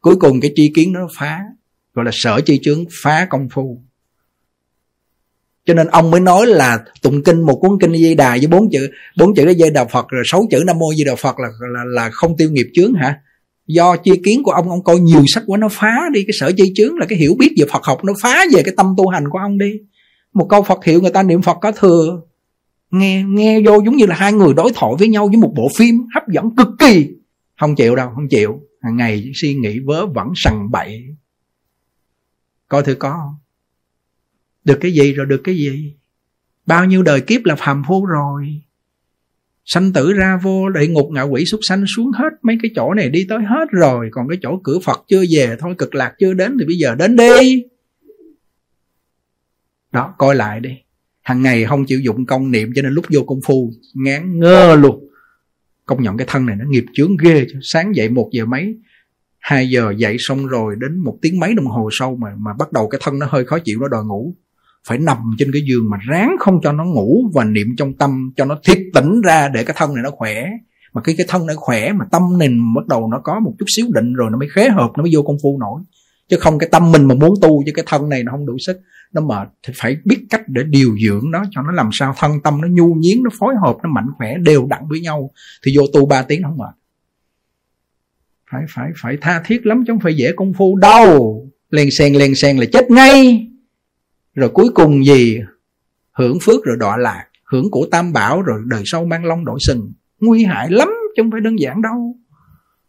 Cuối cùng cái tri kiến nó phá. Gọi là sở chi chướng phá công phu. Cho nên ông mới nói là tụng kinh một cuốn kinh Di Đà với bốn chữ, bốn chữ Di Đà Phật rồi sáu chữ Nam Mô Di Đà Phật là, là, là không tiêu nghiệp chướng hả? Do chi kiến của ông, ông coi nhiều sách của nó phá đi. Cái sở chi chướng là cái hiểu biết về Phật học nó phá về cái tâm tu hành của ông đi. Một câu Phật hiệu người ta niệm Phật có thừa. Nghe nghe vô giống như là hai người đối thoại với nhau với một bộ phim hấp dẫn cực kỳ. Không chịu đâu, không chịu. Hàng ngày suy nghĩ vớ vẩn sằng bậy. Coi thử có không? Được cái gì rồi được cái gì? Bao nhiêu đời kiếp là phàm phu rồi. Sanh tử ra vô, địa ngục ngạ quỷ súc sanh xuống hết. Mấy cái chỗ này đi tới hết rồi. Còn cái chỗ cửa Phật chưa về thôi, cực lạc chưa đến thì bây giờ đến đi. Đó, coi lại đi. Hàng ngày không chịu dụng công niệm cho nên lúc vô công phu ngán ngơ luôn. Công nhận cái thân này nó nghiệp chướng ghê chứ. Sáng dậy một giờ mấy, hai giờ dậy xong rồi đến một tiếng mấy đồng hồ sau mà, mà bắt đầu cái thân nó hơi khó chịu, nó đòi ngủ. Phải nằm trên cái giường mà ráng không cho nó ngủ và niệm trong tâm cho nó thiệt tỉnh ra để cái thân này nó khỏe. Mà khi cái thân nó khỏe mà tâm này bắt đầu nó có một chút xíu định rồi nó mới khế hợp, nó mới vô công phu nổi. Chứ không cái tâm mình mà muốn tu chứ cái thân này nó không đủ sức, nó mệt. Thì phải biết cách để điều dưỡng nó cho nó làm sao thân tâm nó nhu nhiến, nó phối hợp, nó mạnh khỏe đều đặn với nhau thì vô tu ba tiếng nó không mệt. Phải phải phải tha thiết lắm chứ không phải dễ công phu đâu. Len sen len sen là chết ngay. Rồi cuối cùng gì? Hưởng phước rồi đọa lạc, hưởng của tam bảo rồi đời sau mang long đổi sừng. Nguy hại lắm chứ không phải đơn giản đâu.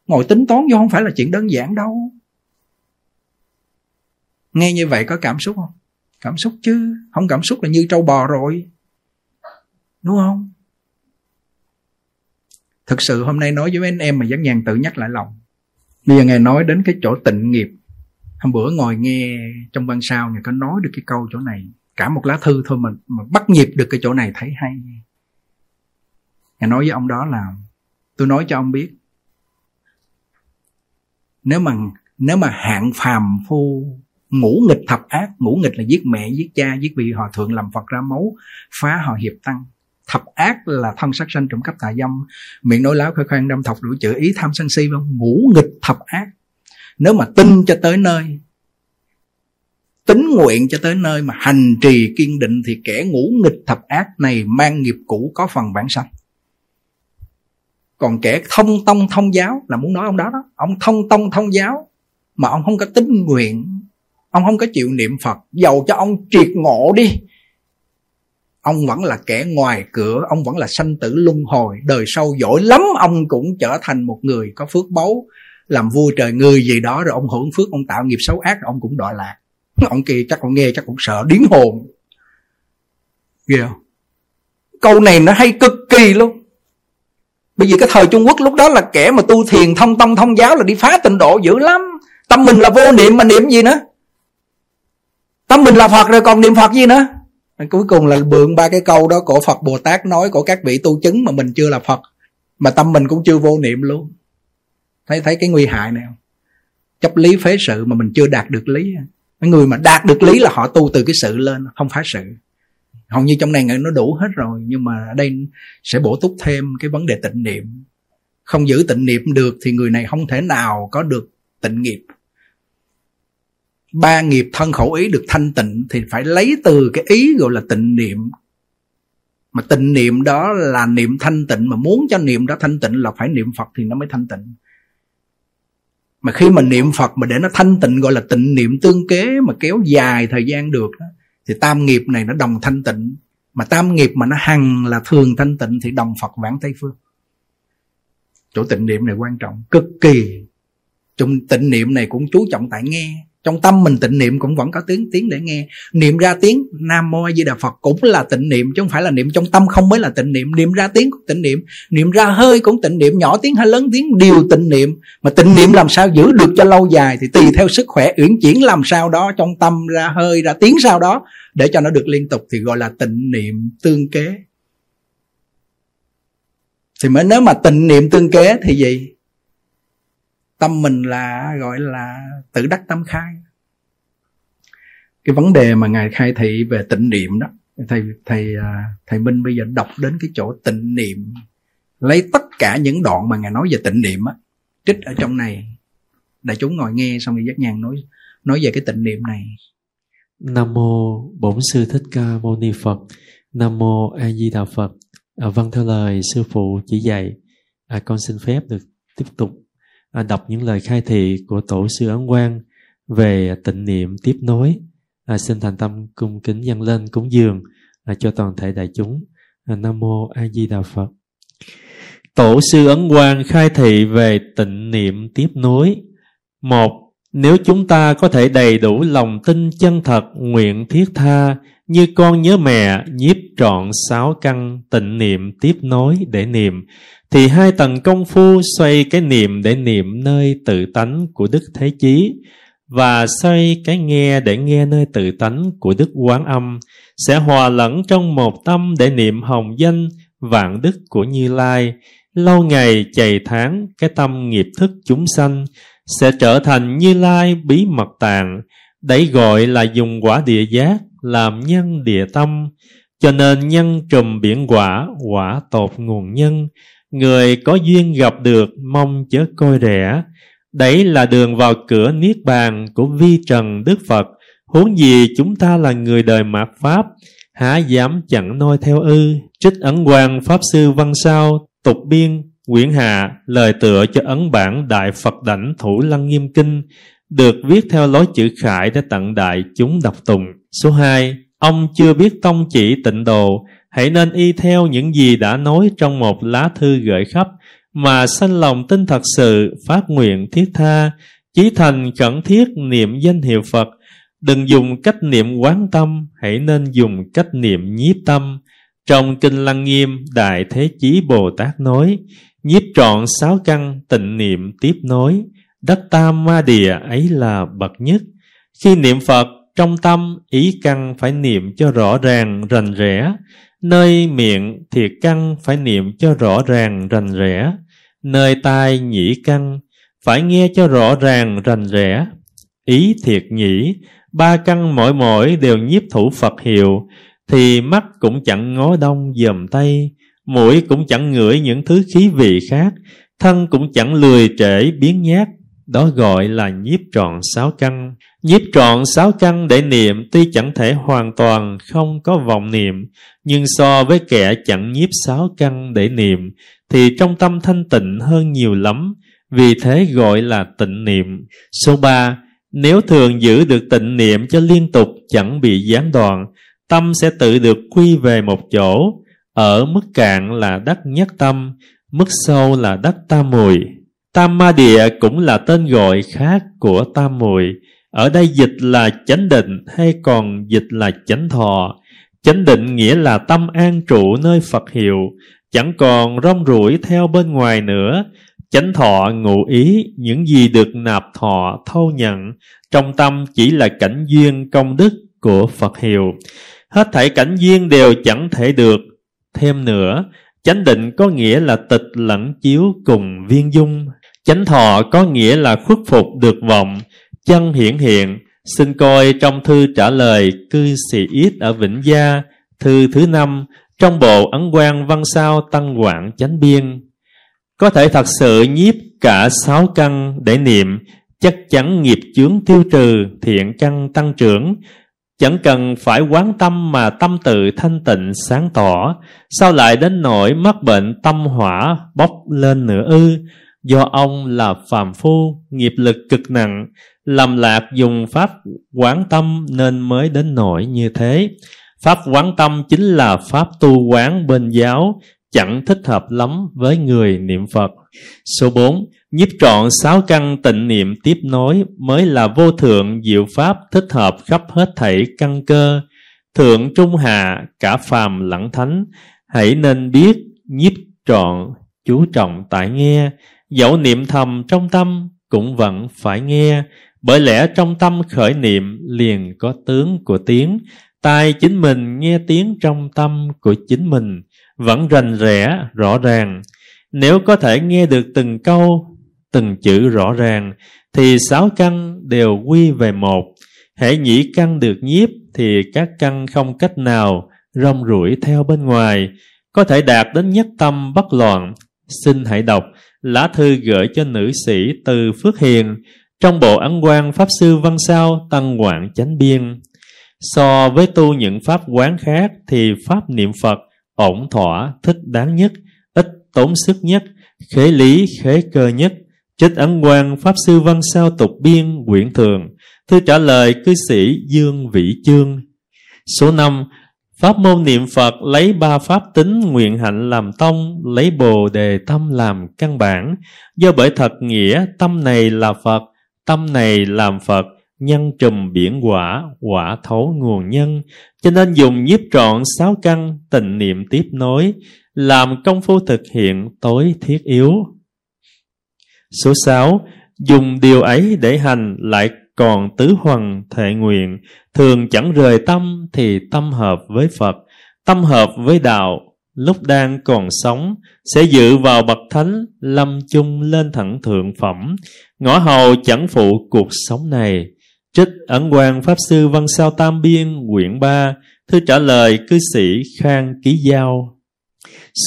Ngồi tính toán vô không phải là chuyện đơn giản đâu. Nghe như vậy có cảm xúc không? Cảm xúc chứ. Không cảm xúc là như trâu bò rồi, đúng không? Thực sự hôm nay nói với mấy anh em mà Giác Nhàn tự nhắc lại lòng. Bây giờ Ngài nói đến cái chỗ tịnh nghiệp. Hôm bữa ngồi nghe trong ban sao Ngài có nói được cái câu chỗ này. Cả một lá thư thôi mà, mà bắt nhịp được cái chỗ này thấy hay. Ngài nói với ông đó là tôi nói cho ông biết, Nếu mà, nếu mà hạng phàm phu ngũ nghịch thập ác, ngũ nghịch là giết mẹ, giết cha, giết vị hòa thượng, làm Phật ra máu, phá họ hiệp tăng. Thập ác là thân sát sanh, trộm cắp, tà dâm, miệng nói láo, khơi khoang, đâm thọc, đủ chữ ý, tham sân si, vân. Ngũ nghịch thập ác. Nếu mà tin cho tới nơi, tín nguyện cho tới nơi mà hành trì kiên định thì kẻ ngũ nghịch thập ác này mang nghiệp cũ có phần bản sanh. Còn kẻ thông tông thông giáo là muốn nói ông đó đó. Ông thông tông thông giáo mà ông không có tín nguyện, ông không có chịu niệm Phật, dầu cho ông triệt ngộ đi, ông vẫn là kẻ ngoài cửa, ông vẫn là sanh tử luân hồi. Đời sau giỏi lắm, ông cũng trở thành một người có phước báu, làm vua trời người gì đó, rồi ông hưởng phước, ông tạo nghiệp xấu ác, rồi ông cũng đọa lạc. Ông kia chắc ông nghe chắc cũng sợ điếng hồn. Ghê không? Câu này nó hay cực kỳ luôn. Bởi vì cái thời Trung Quốc lúc đó là kẻ mà tu thiền thông tông thông giáo là đi phá tịnh độ dữ lắm. Tâm mình là vô niệm mà niệm gì nữa. Tâm mình là Phật rồi còn niệm Phật gì nữa. Cuối cùng là mượn ba cái câu đó của Phật Bồ Tát nói, của các vị tu chứng mà mình chưa là Phật, mà tâm mình cũng chưa vô niệm luôn. Thấy thấy cái nguy hại này không? Chấp lý phế sự mà mình chưa đạt được lý. Mấy người mà đạt được lý là họ tu từ cái sự lên, không phá sự. Hầu như trong này nó đủ hết rồi, nhưng mà ở đây sẽ bổ túc thêm cái vấn đề tịnh niệm. Không giữ tịnh niệm được thì người này không thể nào có được tịnh nghiệp. Ba nghiệp thân khẩu ý được thanh tịnh thì phải lấy từ cái ý gọi là tịnh niệm. Mà tịnh niệm đó là niệm thanh tịnh, mà muốn cho niệm đó thanh tịnh là phải niệm Phật thì nó mới thanh tịnh. Mà khi mà niệm Phật mà để nó thanh tịnh gọi là tịnh niệm tương kế mà kéo dài thời gian được đó, thì tam nghiệp này nó đồng thanh tịnh. Mà tam nghiệp mà nó hằng là thường thanh tịnh thì đồng Phật vãng Tây Phương. Chỗ tịnh niệm này quan trọng cực kỳ. Trong tịnh niệm này cũng chú trọng tại nghe. Trong tâm mình tịnh niệm cũng vẫn có tiếng tiếng để nghe. Niệm ra tiếng Nam Mô A Di Đà Phật cũng là tịnh niệm, chứ không phải là niệm trong tâm không mới là tịnh niệm. Niệm ra tiếng cũng tịnh niệm, niệm ra hơi cũng tịnh niệm, nhỏ tiếng hay lớn tiếng đều tịnh niệm. Mà tịnh niệm làm sao giữ được cho lâu dài thì tùy theo sức khỏe uyển chuyển làm sao đó, trong tâm ra hơi ra tiếng sao đó để cho nó được liên tục thì gọi là tịnh niệm tương kế. Thì mới nếu mà tịnh niệm tương kế thì gì? Tâm mình là gọi là tự đắc tâm khai. Cái vấn đề mà Ngài khai thị về tịnh niệm đó, Thầy, thầy, thầy Minh bây giờ đọc đến cái chỗ tịnh niệm. Lấy tất cả những đoạn mà Ngài nói về tịnh niệm á, trích ở trong này. Đại chúng ngồi nghe xong rồi Giác Nhàn nói, nói về cái tịnh niệm này. Nam Mô Bổn Sư Thích Ca Mâu Ni Phật. Nam Mô A Di Đà Phật. À, vâng, theo lời Sư Phụ chỉ dạy, à, con xin phép được tiếp tục à, đọc những lời khai thị của Tổ sư Ấn Quang về tịnh niệm tiếp nối. À, xin thành tâm cung kính dâng lên cúng dường à, cho toàn thể đại chúng. À, Nam Mô A Di Đà Phật. Tổ sư Ấn Quang khai thị về tịnh niệm tiếp nối. Một, nếu chúng ta có thể đầy đủ lòng tin chân thật, nguyện thiết tha như con nhớ mẹ, nhiếp trọn sáu căn tịnh niệm tiếp nối để niệm, thì hai tầng công phu xoay cái niệm để niệm nơi tự tánh của Đức Thế Chí và xoay cái nghe để nghe nơi tự tánh của Đức Quán Âm sẽ hòa lẫn trong một tâm để niệm hồng danh vạn đức của Như Lai. Lâu ngày chày tháng cái tâm nghiệp thức chúng sanh sẽ trở thành Như Lai bí mật tạng. Đấy gọi là dùng quả địa giác làm nhân địa tâm. Cho nên nhân trùm biển quả, quả tột nguồn nhân. Người có duyên gặp được mong chớ coi rẻ. Đấy là đường vào cửa niết bàn của vi trần Đức Phật. Huống gì chúng ta là người đời mạt Pháp, há dám chẳng noi theo ư? Trích Ấn Quang Pháp Sư Văn Sao Tục Biên Quyển Hạ, lời tựa cho ấn bản Đại Phật Đảnh Thủ Lăng Nghiêm Kinh, được viết theo lối chữ khải để tặng đại chúng đọc tùng. Số hai, ông chưa biết tông chỉ tịnh độ, hãy nên y theo những gì đã nói trong một lá thư gửi khắp mà sanh lòng tin thật sự, phát nguyện thiết tha, chí thành khẩn thiết niệm danh hiệu Phật. Đừng dùng cách niệm quán tâm, hãy nên dùng cách niệm nhiếp tâm. Trong Kinh Lăng Nghiêm, Đại Thế Chí Bồ Tát nói, nhiếp trọn sáu căn tịnh niệm tiếp nối, đắc tam ma địa ấy là bậc nhất. Khi niệm Phật, trong tâm ý căn phải niệm cho rõ ràng rành rẽ, nơi miệng thiệt căn phải niệm cho rõ ràng rành rẽ, nơi tai nhĩ căn phải nghe cho rõ ràng rành rẽ, ý thiệt nhĩ, ba căn mỗi mỗi đều nhiếp thủ Phật hiệu, thì mắt cũng chẳng ngó đông dòm tây, mũi cũng chẳng ngửi những thứ khí vị khác, thân cũng chẳng lười trễ biến nhát. Đó gọi là nhiếp trọn sáu căn. Nhiếp trọn sáu căn để niệm tuy chẳng thể hoàn toàn không có vọng niệm, nhưng so với kẻ chẳng nhiếp sáu căn để niệm thì trong tâm thanh tịnh hơn nhiều lắm, vì thế gọi là tịnh niệm. Số ba, nếu thường giữ được tịnh niệm cho liên tục chẳng bị gián đoạn, tâm sẽ tự được quy về một chỗ. Ở mức cạn là đắc nhất tâm, mức sâu là đắc tam muội. Tam ma địa cũng là tên gọi khác của tam muội. Ở đây dịch là chánh định hay còn dịch là chánh thọ. Chánh định nghĩa là tâm an trụ nơi Phật hiệu, chẳng còn rong ruổi theo bên ngoài nữa. Chánh thọ ngụ ý những gì được nạp thọ thâu nhận trong tâm chỉ là cảnh duyên công đức của Phật hiệu. Hết thảy cảnh duyên đều chẳng thể được. Thêm nữa, chánh định có nghĩa là tịch lẫn chiếu cùng viên dung. Chánh thọ có nghĩa là khuất phục được vọng, chân hiển hiện. Xin coi trong thư trả lời cư sĩ Ít ở Vĩnh Gia, Thư thứ năm trong bộ Ấn Quang văn sao Tăng Quảng Chánh Biên. Có thể thật sự nhiếp cả sáu căn để niệm, chắc chắn nghiệp chướng tiêu trừ, thiện căn tăng trưởng. Chẳng cần phải quán tâm mà tâm tự thanh tịnh sáng tỏ. Sao lại đến nỗi mắc bệnh tâm hỏa bốc lên nữa ư? Do ông là phàm phu, nghiệp lực cực nặng, lầm lạc dùng pháp quán tâm nên mới đến nỗi như thế. Pháp quán tâm chính là pháp tu quán bên giáo, chẳng thích hợp lắm với người niệm Phật. Số bốn. Nhiếp trọn sáu căn tịnh niệm tiếp nối mới là vô thượng diệu pháp thích hợp khắp hết thảy căn cơ, thượng trung hạ, cả phàm lẫn thánh. Hãy nên biết nhiếp trọn chú trọng tại nghe, dẫu niệm thầm trong tâm cũng vẫn phải nghe, bởi lẽ trong tâm khởi niệm liền có tướng của tiếng. Tai chính mình nghe tiếng trong tâm của chính mình, vẫn rành rẽ rõ ràng. Nếu có thể nghe được từng câu, từng chữ rõ ràng, thì sáu căn đều quy về một. Hễ nhĩ căn được nhiếp thì các căn không cách nào rong ruổi theo bên ngoài, có thể đạt đến nhất tâm bất loạn. Xin hãy đọc lá thư gửi cho nữ sĩ Từ Phước Hiền trong bộ Ấn Quang Pháp Sư Văn Sao Tăng Quảng Chánh Biên. So với tu những pháp quán khác thì pháp niệm Phật ổn thỏa thích đáng nhất, ít tốn sức nhất, khế lý khế cơ nhất. Trích Ấn Quang Pháp Sư Văn Sao Tục Biên quyển thường, thư trả lời cư sĩ Dương Vĩ Chương. Số năm. Pháp môn niệm Phật lấy ba pháp tính nguyện hạnh làm tông, lấy bồ đề tâm làm căn bản. Do bởi thật nghĩa tâm này là Phật, tâm này làm Phật, nhân trùm biển quả, quả thấu nguồn nhân. Cho nên dùng nhiếp trọn sáu căn tịnh niệm tiếp nối làm công phu thực hiện tối thiết yếu. Số sáu. Dùng điều ấy để hành lại còn tứ hoằng thệ nguyện, thường chẳng rời tâm thì tâm hợp với Phật, tâm hợp với đạo. Lúc đang còn sống sẽ dự vào bậc thánh, lâm chung lên thẳng thượng phẩm, ngõ hầu chẳng phụ cuộc sống này. Trích Ấn Quang Pháp Sư Văn Sao Tam Biên quyển ba, thư trả lời cư sĩ Khang Ký Giao.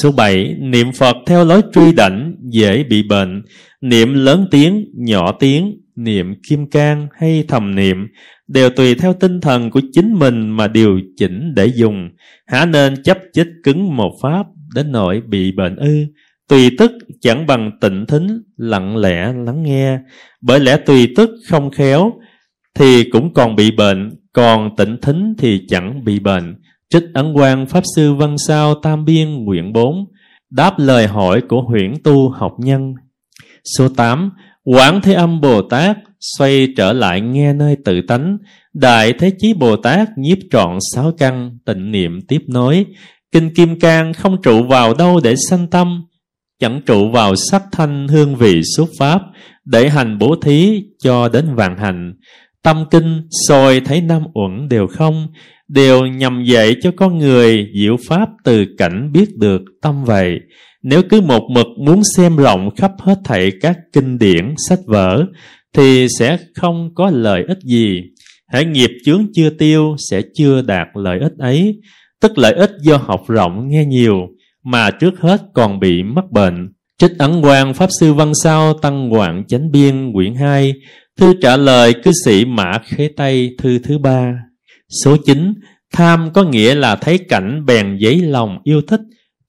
Số bảy. Niệm Phật theo lối truy đảnh dễ bị bệnh, niệm lớn tiếng, nhỏ tiếng, niệm kim cang hay thầm niệm đều tùy theo tinh thần của chính mình mà điều chỉnh để dùng. Hả nên chấp chích cứng một pháp đến nỗi bị bệnh ư? Tùy tức chẳng bằng tịnh thính lặng lẽ lắng nghe, bởi lẽ tùy tức không khéo thì cũng còn bị bệnh, còn tịnh thính thì chẳng bị bệnh. Trích Ấn Quang Pháp Sư Văn Sao Tam Biên quyển bốn, đáp lời hỏi của huyễn tu học nhân. Số tám. Quán Thế Âm Bồ Tát xoay trở lại nghe nơi tự tánh. Đại Thế Chí Bồ Tát nhiếp trọn sáu căn tịnh niệm tiếp nối. Kinh Kim Cang không trụ vào đâu để sanh tâm, chẳng trụ vào sắc thanh hương vị xuất pháp để hành bố thí cho đến vạn hạnh. Tâm kinh soi thấy năm uẩn đều không, đều nhằm dạy cho con người diệu pháp từ cảnh biết được tâm vậy. Nếu cứ một mực muốn xem rộng khắp hết thảy các kinh điển, sách vở thì sẽ không có lợi ích gì. Hễ nghiệp chướng chưa tiêu sẽ chưa đạt lợi ích ấy, tức lợi ích do học rộng nghe nhiều mà trước hết còn bị mắc bệnh. Trích Ấn Quang Pháp Sư Văn Sao Tăng Quảng Chánh Biên quyển hai, thư trả lời cư sĩ Mã Khế Tây, thư thứ ba. Số chín. Tham có nghĩa là thấy cảnh bèn dấy lòng yêu thích.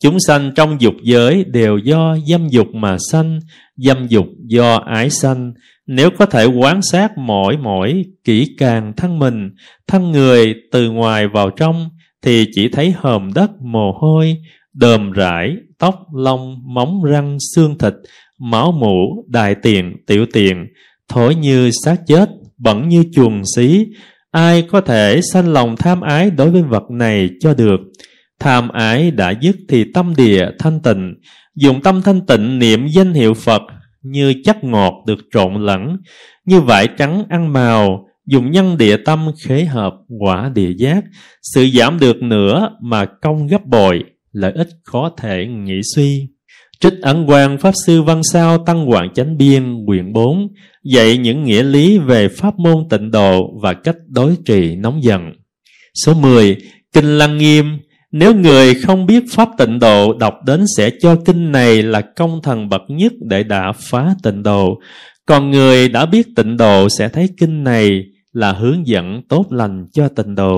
Chúng sanh trong dục giới đều do dâm dục mà sanh, dâm dục do ái sanh. Nếu có thể quán sát mỗi mỗi kỹ càng thân mình, thân người từ ngoài vào trong thì chỉ thấy hòm đất mồ hôi, đờm rải, tóc, lông, móng răng, xương thịt, máu mũ, đại tiện, tiểu tiện, thối như xác chết, bẩn như chuồng xí. Ai có thể sanh lòng tham ái đối với vật này cho được? Tham ái đã dứt thì tâm địa thanh tịnh. Dùng tâm thanh tịnh niệm danh hiệu Phật, như chất ngọt được trộn lẫn, như vải trắng ăn màu. Dùng nhân địa tâm khế hợp quả địa giác, sự giảm được nữa mà công gấp bội, lợi ích khó thể nghĩ suy. Trích Ấn Quang Pháp Sư Văn Sao Tăng Quảng Chánh Biên quyển bốn, dạy những nghĩa lý về pháp môn tịnh độ và cách đối trị nóng giận. Số mười. Kinh Lăng Nghiêm Nếu người không biết pháp tịnh độ, đọc đến sẽ cho kinh này là công thần bậc nhất để đã phá tịnh độ. Còn người đã biết tịnh độ sẽ thấy kinh này là hướng dẫn tốt lành cho tịnh độ.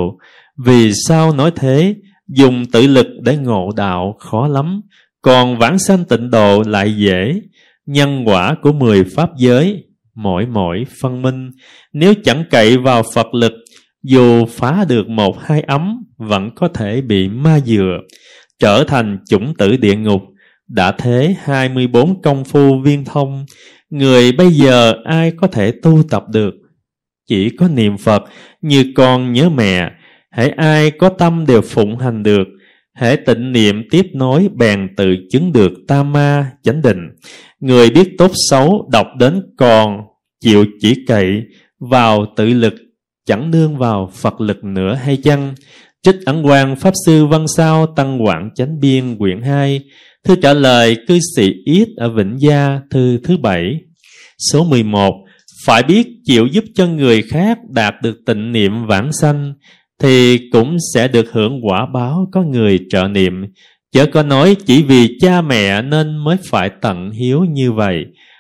Vì sao nói thế? Dùng tự lực để ngộ đạo khó lắm, còn vãng sanh tịnh độ lại dễ. Nhân quả của mười pháp giới mỗi mỗi phân minh. Nếu chẳng cậy vào Phật lực, dù phá được một hai ấm vẫn có thể bị ma dừa, trở thành chủng tử địa ngục. Đã thế hai mươi bốn công phu viên thông, người bây giờ ai có thể tu tập được? Chỉ có niệm Phật như con nhớ mẹ, hễ ai có tâm đều phụng hành được. Hễ tịnh niệm tiếp nối bèn tự chứng được tam ma chánh định. Người biết tốt xấu đọc đến còn chịu chỉ cậy vào tự lực, chẳng nương vào Phật lực nữa hay chăng? Trích Ấn Quang Pháp Sư Văn Sao Tăng Quảng Chánh Biên quyển hai. Thư trả lời cư sĩ Yết ở Vĩnh Gia, thư thứ bảy, số mười một. Phải biết chịu giúp cho người khác đạt được tịnh niệm vãng sanh thì cũng sẽ được hưởng quả báo có người trợ niệm. Chớ có nói chỉ vì cha mẹ nên mới phải tận hiếu như vậy.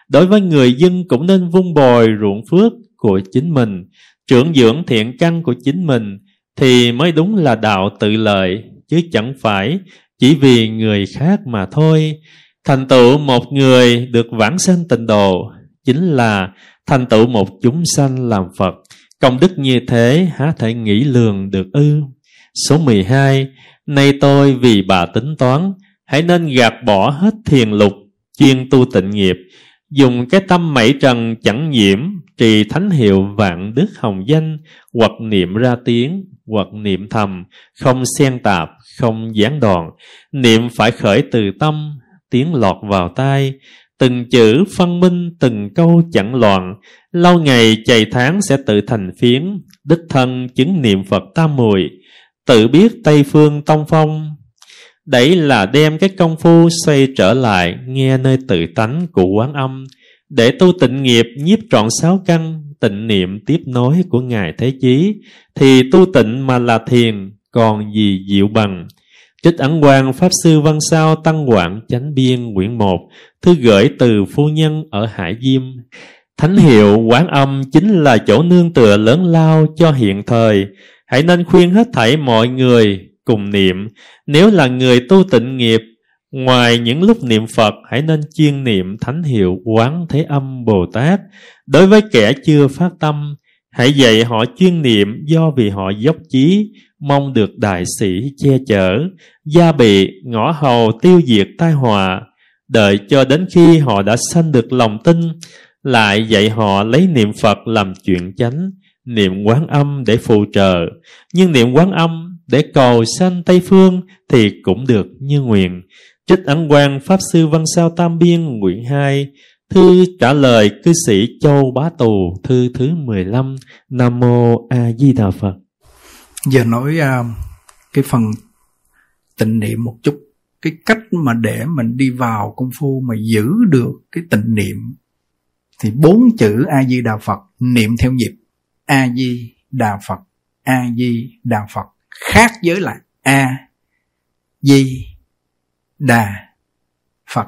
Đối với người dân cũng nên vun bồi ruộng phước của chính mình, trưởng dưỡng thiện căn của chính mình, thì mới đúng là đạo tự lợi, chứ chẳng phải chỉ vì người khác mà thôi. Thành tựu một người được vãng sanh tịnh độ chính là thành tựu một chúng sanh làm Phật. Công đức như thế há thể nghĩ lường được ư? Số mười hai. Nay tôi vì bà tính toán, hãy nên gạt bỏ hết thiền lục, chuyên tu tịnh nghiệp, dùng cái tâm mảy trần chẳng nhiễm, trì thánh hiệu vạn đức hồng danh, hoặc niệm ra tiếng, hoặc niệm thầm, không xen tạp, không gián đoạn. Niệm phải khởi từ tâm, tiếng lọt vào tai, từng chữ phân minh, từng câu chẳng loạn. Lâu ngày chày tháng sẽ tự thành phiến, đích thân chứng niệm Phật tam muội, tự biết Tây Phương Tông Phong. Đấy là đem cái công phu xoay trở lại nghe nơi tự tánh của Quán Âm, để tu tịnh nghiệp nhiếp trọn sáu căn. Tịnh niệm tiếp nối của Ngài Thế Chí thì tu tịnh mà là thiền, còn gì diệu bằng. Trích Ấn Quang Pháp Sư Văn Sao Tăng Quảng Chánh Biên quyển một, thư gửi từ phu nhân ở Hải Diêm. Thánh hiệu Quán Âm chính là chỗ nương tựa lớn lao cho hiện thời. Hãy nên khuyên hết thảy mọi người cùng niệm. Nếu là người tu tịnh nghiệp, ngoài những lúc niệm Phật, hãy nên chuyên niệm thánh hiệu Quán Thế Âm Bồ Tát. Đối với kẻ chưa phát tâm, hãy dạy họ chuyên niệm, do vì họ dốc chí, mong được đại sĩ che chở, gia bị, ngõ hầu tiêu diệt tai họa. Đợi cho đến khi họ đã sanh được lòng tin, lại dạy họ lấy niệm Phật làm chuyện chánh, niệm Quán Âm để phù trợ. Nhưng niệm Quán Âm để cầu sanh Tây Phương thì cũng được như nguyện. Trích Ấn Quang Pháp Sư Văn Sao Tam Biên quyển hai, thư trả lời cư sĩ Châu Bá Tù, thư thứ mười lăm. Nam Mô A Di Đà Phật. Giờ nói uh, cái phần tịnh niệm một chút. Cái cách mà để mình đi vào công phu mà giữ được cái tịnh niệm thì bốn chữ A Di Đà Phật niệm theo nhịp. A Di Đà Phật, A Di Đà Phật, khác với lại A Di Đà Phật.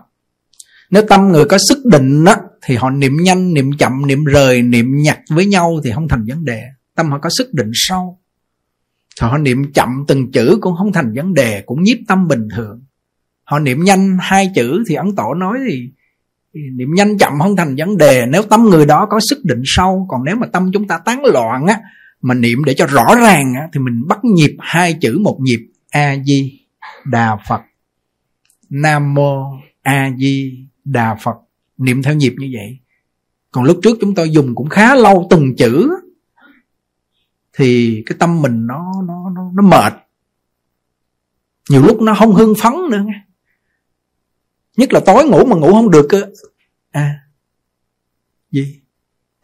Nếu tâm người có sức định đó, thì họ niệm nhanh, niệm chậm, niệm rời, niệm nhặt với nhau thì không thành vấn đề. Tâm họ có sức định sâu, họ niệm chậm từng chữ cũng không thành vấn đề, cũng nhiếp tâm bình thường. Họ niệm nhanh hai chữ thì Ấn Tổ nói thì niệm nhanh chậm không thành vấn đề, nếu tâm người đó có sức định sâu. Còn nếu mà tâm chúng ta tán loạn á, mà niệm để cho rõ ràng á, thì mình bắt nhịp hai chữ một nhịp. A Di Đà Phật, Nam Mô A Di Đà Phật, niệm theo nhịp như vậy. Còn lúc trước chúng tôi dùng cũng khá lâu từng chữ thì cái tâm mình nó nó nó, nó mệt, nhiều lúc nó không hưng phấn nữa. Nhất là tối ngủ mà ngủ không được cơ. À gì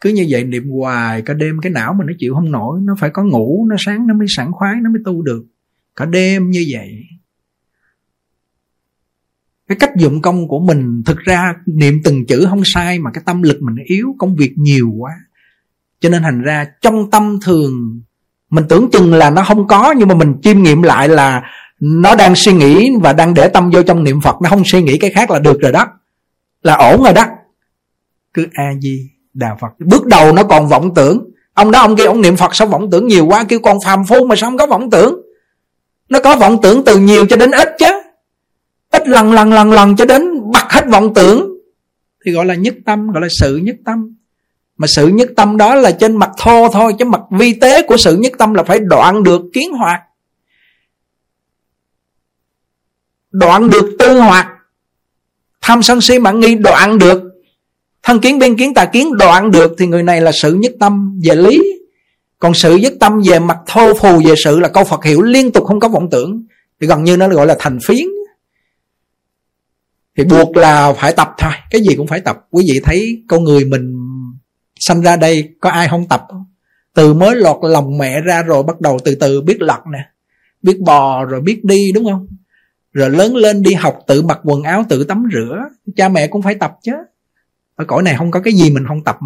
cứ như vậy niệm hoài cả đêm, cái não mình nó chịu không nổi. Nó phải có ngủ, nó sáng nó mới sảng khoái, nó mới tu được. Cả đêm như vậy. Cái cách dụng công của mình, thực ra niệm từng chữ không sai, mà cái tâm lực mình yếu, công việc nhiều quá, cho nên thành ra trong tâm thường mình tưởng chừng là nó không có, nhưng mà mình chiêm nghiệm lại là nó đang suy nghĩ và đang để tâm vô trong niệm Phật, nó không suy nghĩ cái khác là được rồi đó, là ổn rồi đó. Cứ A Di Đà Phật. Bước đầu nó còn vọng tưởng, ông đó ông kia ông niệm Phật sao vọng tưởng nhiều quá, kêu con phàm phu mà sao không có vọng tưởng. Nó có vọng tưởng từ nhiều cho đến ít chứ, ít lần lần lần lần cho đến bắt hết vọng tưởng thì gọi là nhất tâm, gọi là sự nhất tâm. Mà sự nhất tâm đó là trên mặt thô thôi, chứ mặt vi tế của sự nhất tâm là phải đoạn được kiến hoạt, đoạn được tư hoạt, tham sân si mạn nghi đoạn được, thân kiến biên kiến tà kiến đoạn được, thì người này là sự nhất tâm về lý. Còn sự nhất tâm về mặt thô phù về sự là câu Phật hiểu liên tục không có vọng tưởng, thì gần như nó gọi là thành phiến. Thì buộc là phải tập thôi, cái gì cũng phải tập. Quý vị thấy con người mình sanh ra đây có ai không tập không? Từ mới lọt lòng mẹ ra rồi bắt đầu từ từ biết lật nè, biết bò rồi biết đi, đúng không? Rồi lớn lên đi học, tự mặc quần áo, tự tắm rửa, cha mẹ cũng phải tập chứ. Ở cõi này không có cái gì mình không tập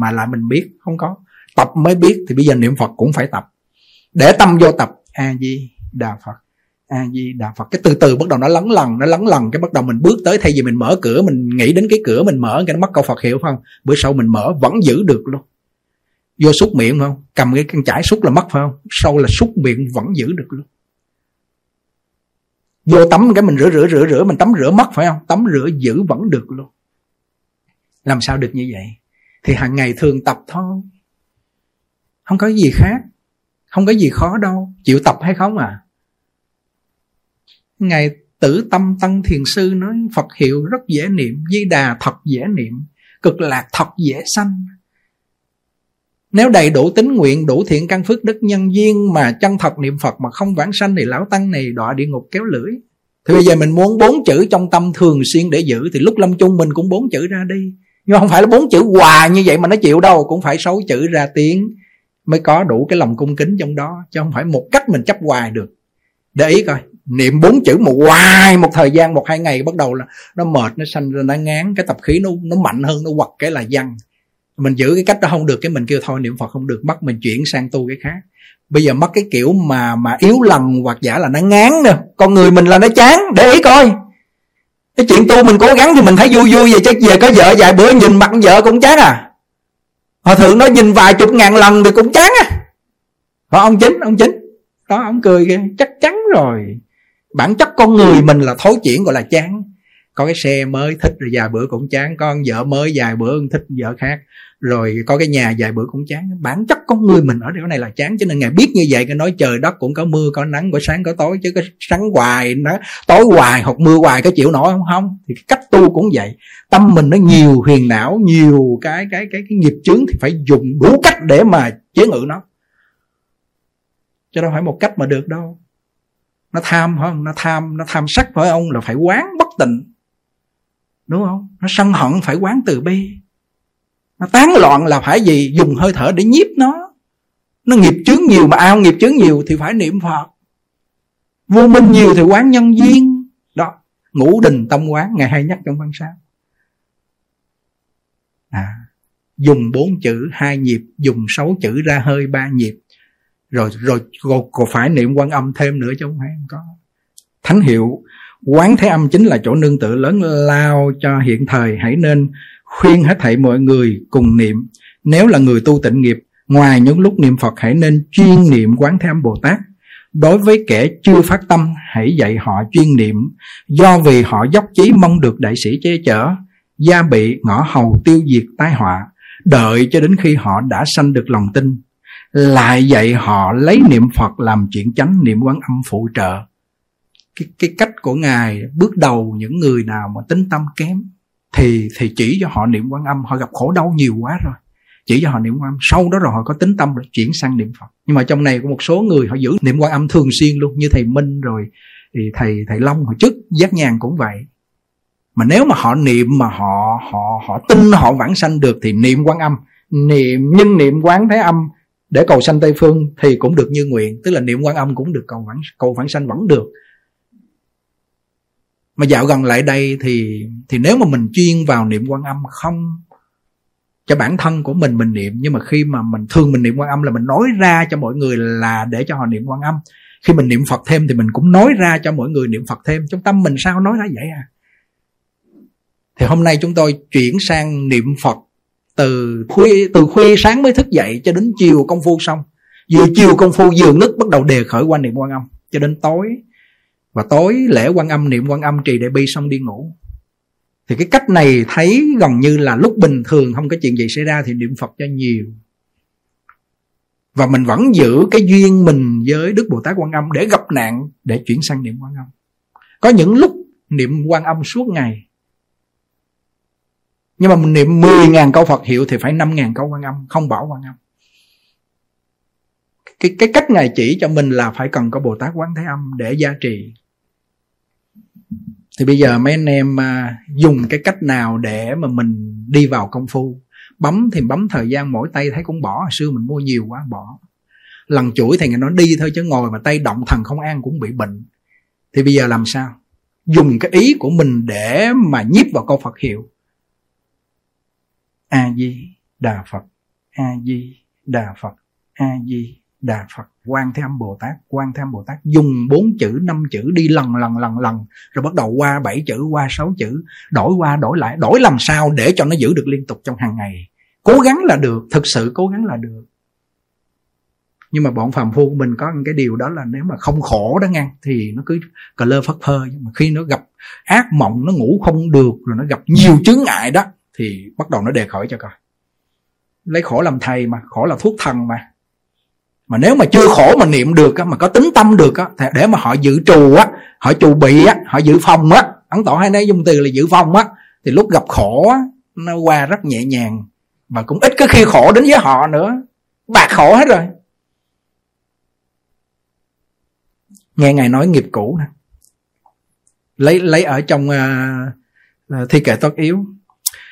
mà lại mình biết, không có. Tập mới biết, thì bây giờ niệm Phật cũng phải tập. Để tâm vô tập, A Di Đà Phật, A Di Đà Phật. Cái từ từ bắt đầu nó lắng lần, nó lắng lần, cái bắt đầu mình bước tới, thay vì mình mở cửa, mình nghĩ đến cái cửa mình mở, cái nó mất câu Phật hiểu phải không? Bữa sau mình mở vẫn giữ được luôn. Vô súc miệng phải không? Cầm cái căn chải súc là mất phải không? Sau là súc miệng vẫn giữ được luôn. Vô tắm cái mình rửa rửa rửa rửa mình tắm rửa mất phải không? Tắm rửa giữ vẫn được luôn. Làm sao được như vậy? Thì hàng ngày thường tập thôi, không có gì khác, không có gì khó đâu. Chịu tập hay không à? Ngài Tử Tâm Tăng Thiền Sư nói Phật hiệu rất dễ niệm, Di Đà thật dễ niệm, Cực Lạc thật dễ sanh. Nếu đầy đủ tín nguyện, đủ thiện căn phước đức nhân duyên mà chân thật niệm Phật mà không vãng sanh thì lão tăng này đọa địa ngục kéo lưỡi. Thì bây giờ mình muốn bốn chữ trong tâm thường xuyên để giữ, thì lúc lâm chung mình cũng bốn chữ ra đi. Nhưng mà không phải là bốn chữ hòa như vậy mà nó chịu đâu, cũng phải sáu chữ ra tiếng mới có đủ cái lòng cung kính trong đó, chứ không phải một cách mình chấp hoài được. Để ý coi, niệm bốn chữ một hoài một thời gian một hai ngày bắt đầu là nó mệt, nó sanh ra, nó ngán, cái tập khí nó nó mạnh hơn, nó quật cái là văng. Mình giữ cái cách đó không được, cái mình kêu thôi niệm Phật không được, bắt mình chuyển sang tu cái khác. Bây giờ mất cái kiểu mà mà yếu lòng hoặc giả là nó ngán nè, con người mình là nó chán. Để ý coi, cái chuyện tu mình cố gắng thì mình thấy vui vui vậy, chứ về có vợ vài bữa nhìn mặt vợ cũng chán à. Họ thường nói nhìn vài chục ngàn lần thì cũng chán á. Họ ông chính ông chính đó, ông cười kìa, chắc chắn rồi. Bản chất con người mình là thối chuyển gọi là chán. Có cái xe mới thích rồi vài bữa cũng chán, có vợ mới vài bữa thích vợ khác, rồi có cái nhà vài bữa cũng chán. Bản chất con người mình ở chỗ này là chán. Cho nên Ngài biết như vậy, cái nói trời đất cũng có mưa có nắng, có sáng có tối, chứ có sáng hoài nó tối hoài hoặc mưa hoài có chịu nổi không? Không. Thì cái cách tu cũng vậy, tâm mình nó nhiều huyền não, nhiều cái cái cái cái nghiệp chướng thì phải dùng đủ cách để mà chế ngự nó, chứ đâu phải một cách mà được đâu. Nó tham phải không? Nó tham, nó tham sắc phải không? Là phải quán bất tịnh, đúng không? Nó sân hận phải quán từ bi. Nó tán loạn là phải gì? Dùng hơi thở để nhiếp nó. Nó nghiệp chướng nhiều, mà ai không nghiệp chướng nhiều thì phải niệm Phật. Vô minh nhiều thì quán nhân duyên. Đó, ngũ đình tâm quán, Ngài hay nhắc trong văn sao. À, dùng bốn chữ hai nhịp, dùng sáu chữ ra hơi ba nhịp. Rồi rồi còn phải niệm Quan Âm thêm nữa chứ không phải không có. Thánh hiệu Quán Thế Âm chính là chỗ nương tựa lớn lao cho hiện thời, hãy nên khuyên hết thảy mọi người cùng niệm. Nếu là người tu tịnh nghiệp, ngoài những lúc niệm Phật hãy nên chuyên niệm Quán Thế Âm Bồ Tát. Đối với kẻ chưa phát tâm, hãy dạy họ chuyên niệm, do vì họ dốc chí mong được đại sĩ che chở, gia bị ngõ hầu tiêu diệt tai họa, đợi cho đến khi họ đã sanh được lòng tin, lại dạy họ lấy niệm Phật làm chuyện chánh, niệm Quán Âm phụ trợ. Cái, cái cách của Ngài bước đầu những người nào mà tính tâm kém thì, thì chỉ cho họ niệm Quan Âm, họ gặp khổ đau nhiều quá rồi, chỉ cho họ niệm Quan Âm, sau đó rồi họ có tính tâm rồi chuyển sang niệm Phật. Nhưng mà trong này có một số người họ giữ niệm Quan Âm thường xuyên luôn, như thầy Minh rồi thì thầy thầy Long hồi trước, Giác Nhàn cũng vậy. Mà nếu mà họ niệm mà họ họ họ tin họ vãng sanh được thì niệm Quan Âm, niệm nhưng niệm Quán Thế Âm để cầu sanh Tây Phương thì cũng được như nguyện, tức là niệm Quan Âm cũng được, cầu vãng cầu vãng sanh vẫn được. Mà dạo gần lại đây thì thì nếu mà mình chuyên vào niệm Quan Âm không cho bản thân của mình mình niệm, nhưng mà khi mà mình thường mình niệm Quan Âm là mình nói ra cho mọi người là để cho họ niệm Quan Âm. Khi mình niệm Phật thêm thì mình cũng nói ra cho mọi người niệm Phật thêm. Trong tâm mình sao nói ra vậy à? Thì hôm nay chúng tôi chuyển sang niệm Phật từ khuya, từ khuya sáng mới thức dậy cho đến chiều công phu xong. Vừa chiều công phu giường nứt bắt đầu đề khởi quan niệm Quan Âm cho đến tối. Và tối lễ Quan Âm, niệm Quan Âm, trì đại bi xong đi ngủ. Thì cái cách này thấy gần như là lúc bình thường không có chuyện gì xảy ra thì niệm Phật cho nhiều. Và mình vẫn giữ cái duyên mình với Đức Bồ Tát Quan Âm để gặp nạn, để chuyển sang niệm Quan Âm. Có những lúc niệm Quan Âm suốt ngày, nhưng mà mình niệm mười nghìn câu Phật hiệu thì phải năm nghìn câu Quan Âm, không bỏ Quan Âm. Cái, cái cách Ngài chỉ cho mình là phải cần có Bồ Tát Quán Thế Âm để gia trì. Thì bây giờ mấy anh em dùng cái cách nào để mà mình đi vào công phu? Bấm thì bấm thời gian mỗi tay thấy cũng bỏ. Hồi xưa mình mua nhiều quá bỏ. Lần chuỗi thì người nói đi thôi chứ ngồi mà tay động thần không an cũng bị bệnh. Thì bây giờ làm sao? Dùng cái ý của mình để mà nhiếp vào câu Phật hiệu. A Di Đà Phật, A Di Đà Phật, A Di Đà Phật, Quán Thế Âm Bồ Tát, Quán Thế Âm Bồ Tát. Dùng bốn chữ, năm chữ đi lần lần lần lần, rồi bắt đầu qua bảy chữ, qua sáu chữ, đổi qua đổi lại, đổi làm sao để cho nó giữ được liên tục trong hàng ngày. Cố gắng là được, thực sự cố gắng là được. Nhưng mà bọn phàm phu của mình có cái điều đó là nếu mà không khổ đó ngang thì nó cứ cờ lơ phất phơ, nhưng mà khi nó gặp ác mộng, nó ngủ không được, rồi nó gặp nhiều chướng ngại đó thì bắt đầu nó đề khởi cho coi. Lấy khổ làm thầy mà, khổ là thuốc thần mà. Mà nếu mà chưa khổ mà niệm được á, mà có tính tâm được á, để mà họ dự trù á, họ trù bị á, họ dự phòng á, Ấn Tổ hay nói dùng từ là dự phòng á, thì lúc gặp khổ á, nó qua rất nhẹ nhàng. Và cũng ít có khi khổ đến với họ nữa, bạc khổ hết rồi. Nghe Ngài nói nghiệp cũ nè, lấy, lấy ở trong uh, thi kệ Tất Yếu.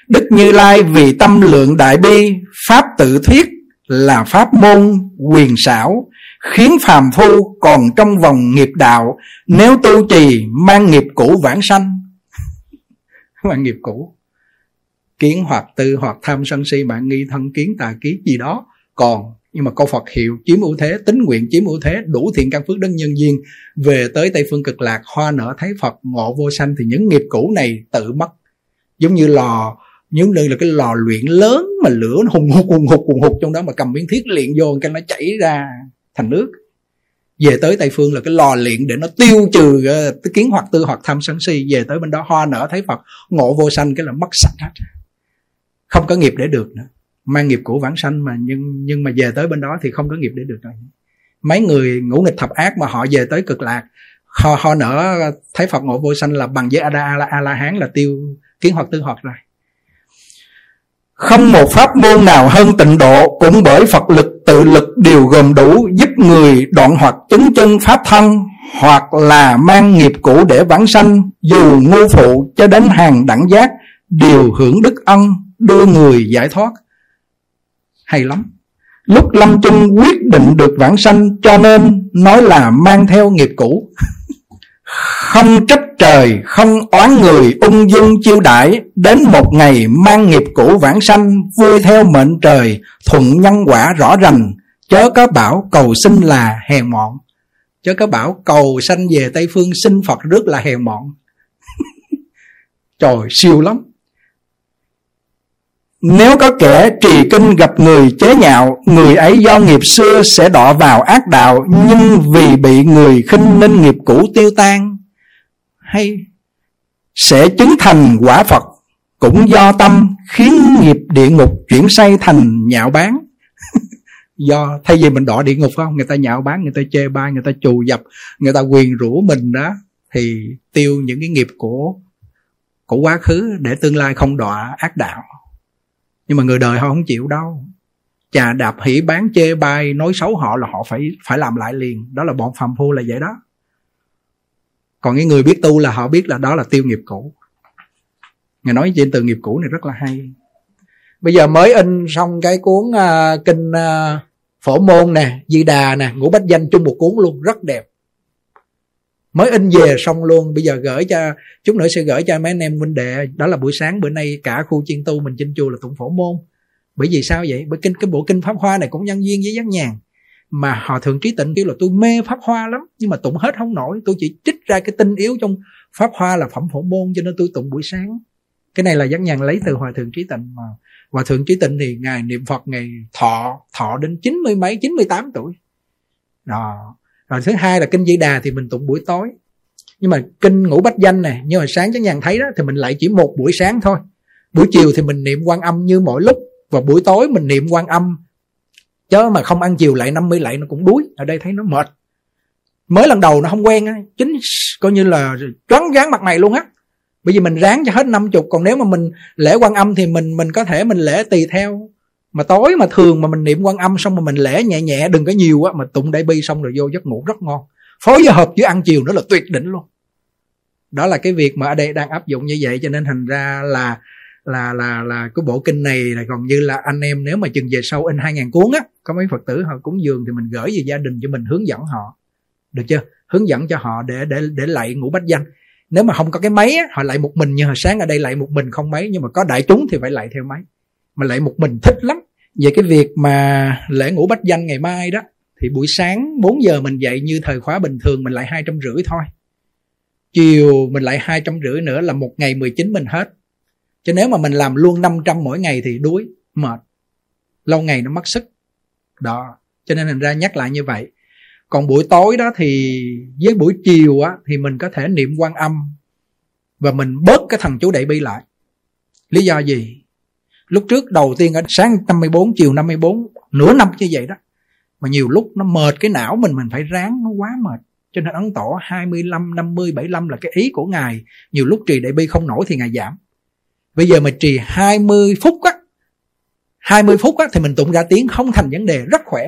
Đức Như Lai vì tâm lượng đại bi, pháp tự thuyết là pháp môn quyền xảo, khiến phàm phu còn trong vòng nghiệp đạo, nếu tu trì mang nghiệp cũ vãng sanh. Mang nghiệp cũ, kiến hoặc tư hoặc tham sân si mạng nghi thân kiến tà kiến gì đó còn, nhưng mà câu Phật hiệu chiếm ưu thế, tín nguyện chiếm ưu thế, đủ thiện căn phước đức nhân duyên, về tới Tây Phương Cực Lạc, hoa nở thấy Phật, ngộ vô sanh. Thì những nghiệp cũ này tự mất, giống như lò, giống như là cái lò luyện lớn mà lửa nó hùng hục hùng hục hùng hục trong đó mà cầm miếng thiết luyện vô cái nó chảy ra thành nước. Về tới Tây Phương là cái lò luyện để nó tiêu trừ cái kiến hoặc tư hoặc tham sân si. Về tới bên đó hoa nở thấy Phật, ngộ vô sanh, cái là mất sạch hết, không có nghiệp để được nữa. Mang nghiệp cũ vãng sanh mà, nhưng nhưng mà về tới bên đó thì không có nghiệp để được nữa. Mấy người ngũ nghịch thập ác mà họ về tới Cực Lạc, họ, họ nở thấy Phật, ngộ vô sanh là bằng với A La, A La Hán là tiêu kiến hoặc tư hoặc rồi. Không một pháp môn nào hơn tịnh độ, cũng bởi Phật lực tự lực đều gồm đủ, giúp người đoạn hoặc chứng chân pháp thân, hoặc là mang nghiệp cũ để vãng sanh. Dù ngu phụ cho đến hàng đẳng giác, đều hưởng đức ân, đưa người giải thoát. Hay lắm. Lúc lâm chung quyết định được vãng sanh, cho nên nói là mang theo nghiệp cũ. Không trách trời, không oán người, ung dung chiêu đãi, đến một ngày mang nghiệp cũ vãng sanh, vui theo mệnh trời, thuận nhân quả rõ rành, chớ có bảo cầu sinh là hèn mọn. Chớ có bảo cầu sanh về Tây Phương xin Phật rước là hèn mọn. Trời, siêu lắm. Nếu có kẻ trì kinh gặp người chế nhạo, người ấy do nghiệp xưa sẽ đọa vào ác đạo, nhưng vì bị người khinh nên nghiệp cũ tiêu tan, hay sẽ chứng thành quả Phật, cũng do tâm khiến nghiệp địa ngục chuyển say thành nhạo báng. Do thay vì mình đọa địa ngục phải không, người ta nhạo báng, người ta chê bai, người ta trù dập, người ta quyền rủa mình đó, thì tiêu những cái nghiệp của của quá khứ để tương lai không đọa ác đạo. Nhưng mà người đời họ không chịu đâu, chà đạp hỉ bán chê bai nói xấu họ là họ phải phải làm lại liền. Đó là bọn phàm phu là vậy đó. Còn cái người biết tu là họ biết là đó là tiêu nghiệp cũ. Người nói trên từ nghiệp cũ này rất là hay. Bây giờ mới in xong cái cuốn uh, kinh uh, Phổ Môn nè, Di Đà nè, Ngũ Bách Danh chung một cuốn luôn, rất đẹp. Mới in về xong luôn. Bây giờ gửi cho, chút nữa sẽ gửi cho mấy anh em huynh đệ. Đó là buổi sáng bữa nay cả khu chuyên tu mình chinh chùa là tụng Phổ Môn. Bởi vì sao vậy? Bởi kinh, cái bộ kinh Pháp Hoa này cũng nhân duyên với Giác Nhàn. Mà Hòa Thượng Trí Tịnh kêu là tôi mê Pháp Hoa lắm, nhưng mà tụng hết không nổi. Tôi chỉ trích ra cái tinh yếu trong Pháp Hoa là phẩm phổ môn, cho nên tôi tụng buổi sáng. Cái này là Giác Nhàn lấy từ Hòa Thượng Trí Tịnh. Mà Hòa Thượng Trí Tịnh thì Ngài niệm Phật, Ngài thọ Thọ đến chín mươi mấy, chín mươi tám tuổi đó. Rồi thứ hai là Kinh Di Đà thì mình tụng buổi tối. Nhưng mà Kinh Ngũ Bách Danh này, nhưng mà sáng Giác Nhàn thấy đó, thì mình lại chỉ một buổi sáng thôi. Buổi chiều thì mình niệm Quan Âm như mỗi lúc, và buổi tối mình niệm Quan Âm, chứ mà không ăn chiều lại năm mươi lại nó cũng đuối. Ở đây thấy nó mệt. Mới lần đầu nó không quen á, chính coi như là rắn ráng mặt mày luôn á. Bởi vì mình ráng cho hết năm mươi. Còn nếu mà mình lễ Quan Âm thì mình mình có thể mình lễ tùy theo. Mà tối mà thường mà mình niệm Quan Âm xong mà mình lễ nhẹ nhẹ, đừng có nhiều á, mà tụng đại bi xong rồi vô giấc ngủ rất ngon, phối với hợp với ăn chiều nữa là tuyệt đỉnh luôn. Đó là cái việc mà ở đây đang áp dụng như vậy. Cho nên thành ra là là là là cái bộ kinh này là còn như là anh em nếu mà chừng về sau in hai nghìn cuốn á, có mấy Phật tử họ cúng dường thì mình gửi về gia đình cho mình hướng dẫn họ, được chưa? Hướng dẫn cho họ để để để lạy Ngũ Bách Danh. Nếu mà không có cái máy á, họ lạy một mình, như hồi sáng ở đây lạy một mình không máy, nhưng mà có đại chúng thì phải lạy theo máy. Mà lạy một mình thích lắm. Về cái việc mà lễ Ngũ Bách Danh ngày mai đó, thì buổi sáng bốn giờ mình dậy như thời khóa bình thường mình lạy hai trăm rưỡi thôi. Chiều mình lạy hai trăm rưỡi nữa là một ngày mười chín mình hết. Chứ nếu mà mình làm luôn năm trăm mỗi ngày thì đuối, mệt, lâu ngày nó mất sức. Đó, cho nên thành ra nhắc lại như vậy. Còn buổi tối đó thì với buổi chiều á, thì mình có thể niệm Quan Âm và mình bớt cái thần chú đại bi lại. Lý do gì? Lúc trước đầu tiên ở sáng năm mươi bốn, chiều năm mươi bốn, nửa năm như vậy đó, mà nhiều lúc nó mệt cái não mình, mình phải ráng, nó quá mệt. Cho nên Ấn Tổ hai mươi lăm, năm mươi, bảy mươi lăm là cái ý của Ngài. Nhiều lúc trì đại bi không nổi thì Ngài giảm. Bây giờ mình trì hai mươi phút á, hai mươi phút á thì mình tụng ra tiếng không thành vấn đề, rất khỏe.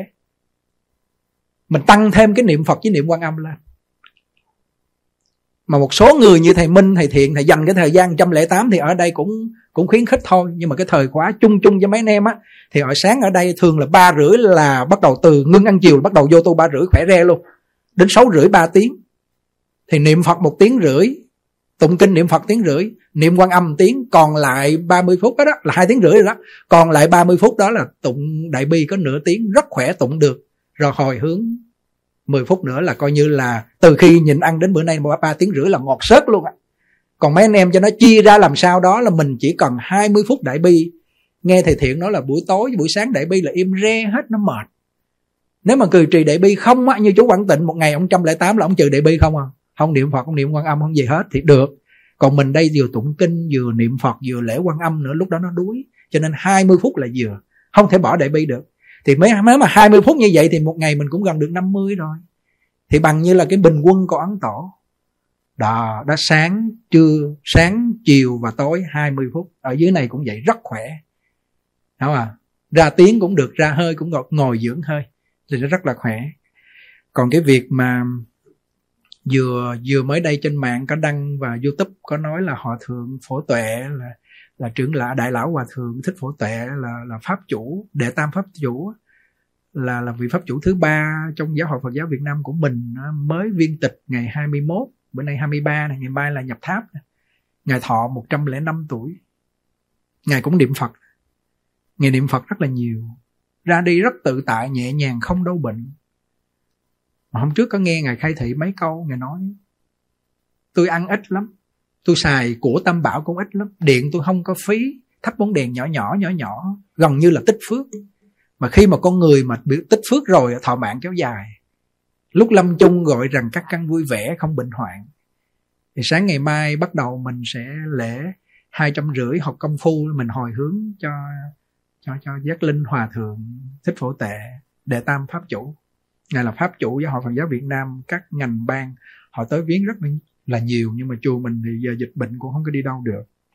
Mình tăng thêm cái niệm Phật với niệm Quan Âm lên. Mà một số người như thầy Minh, thầy Thiện, thầy dành cái thời gian một trăm lẻ tám thì ở đây cũng cũng khuyến khích thôi. Nhưng mà cái thời khóa chung chung với mấy anh em á, thì hồi sáng ở đây thường là ba rưỡi là bắt đầu từ ngưng ăn chiều, bắt đầu vô tu ba rưỡi khỏe re luôn. Đến sáu rưỡi ba tiếng. Thì niệm Phật một tiếng rưỡi, tụng kinh niệm Phật tiếng rưỡi, niệm Quan Âm tiếng, còn lại ba mươi phút đó, đó là hai tiếng rưỡi rồi đó. Còn lại ba mươi phút đó là tụng đại bi có nửa tiếng, rất khỏe tụng được. Rồi hồi hướng mười phút nữa là coi như là từ khi nhịn ăn đến bữa nay ba tiếng rưỡi là ngọt sớt luôn ạ. Còn mấy anh em cho nó chia ra làm sao đó là mình chỉ cần hai mươi phút đại bi. Nghe thầy Thiện nói là buổi tối buổi sáng đại bi là im re hết, nó mệt. Nếu mà cười trì đại bi không á, như chú Quảng Tịnh một ngày ông một trăm lẻ tám là ông trừ đại bi không à, không niệm Phật, không niệm Quan Âm, không gì hết thì được. Còn mình đây vừa tụng kinh, vừa niệm Phật, vừa lễ Quan Âm nữa, lúc đó nó đuối. Cho nên hai mươi phút là vừa, không thể bỏ đại bi được. Thì mới, nếu mà hai mươi phút như vậy thì một ngày mình cũng gần được năm mươi rồi. Thì bằng như là cái bình quân của Ấn Tổ. Đó, đó sáng, trưa, sáng, chiều và tối hai mươi phút. Ở dưới này cũng vậy, rất khỏe. Đúng không à? Ra tiếng cũng được, ra hơi cũng được, ngồi dưỡng hơi. Thì nó rất là khỏe. Còn cái việc mà vừa vừa mới đây trên mạng có đăng và YouTube có nói là Hòa Thượng Phổ Tuệ là là trưởng lão đại lão Hòa Thượng Thích Phổ Tuệ là là pháp chủ, đệ tam pháp chủ, là là vị pháp chủ thứ ba trong Giáo hội Phật giáo Việt Nam của mình, mới viên tịch ngày hai mươi mốt, bữa nay hai mươi ba này, ngày mai là nhập tháp. Ngài thọ một trăm lẻ năm tuổi. Ngài cũng niệm Phật. Ngài niệm Phật rất là nhiều. Ra đi rất tự tại, nhẹ nhàng, không đau bệnh. Mà hôm trước có nghe Ngài khai thị mấy câu, Ngài nói tôi ăn ít lắm, tôi xài của tam bảo cũng ít lắm, điện tôi không có phí, thắp bóng đèn nhỏ nhỏ nhỏ nhỏ, gần như là tích phước. Mà khi mà con người mà bị tích phước rồi, thọ mạng kéo dài. Lúc lâm chung gọi rằng các căn vui vẻ không bệnh hoạn. Thì sáng ngày mai bắt đầu mình sẽ lễ hai trăm rưỡi, học công phu, mình hồi hướng cho cho cho Giác Linh Hòa Thượng Thích Phổ Tệ, đệ tam pháp chủ. Ngài là pháp chủ Giáo hội Phật giáo Việt Nam, các ngành ban họ tới viếng rất là nhiều, nhưng mà chùa mình thì giờ dịch bệnh cũng không có đi đâu được.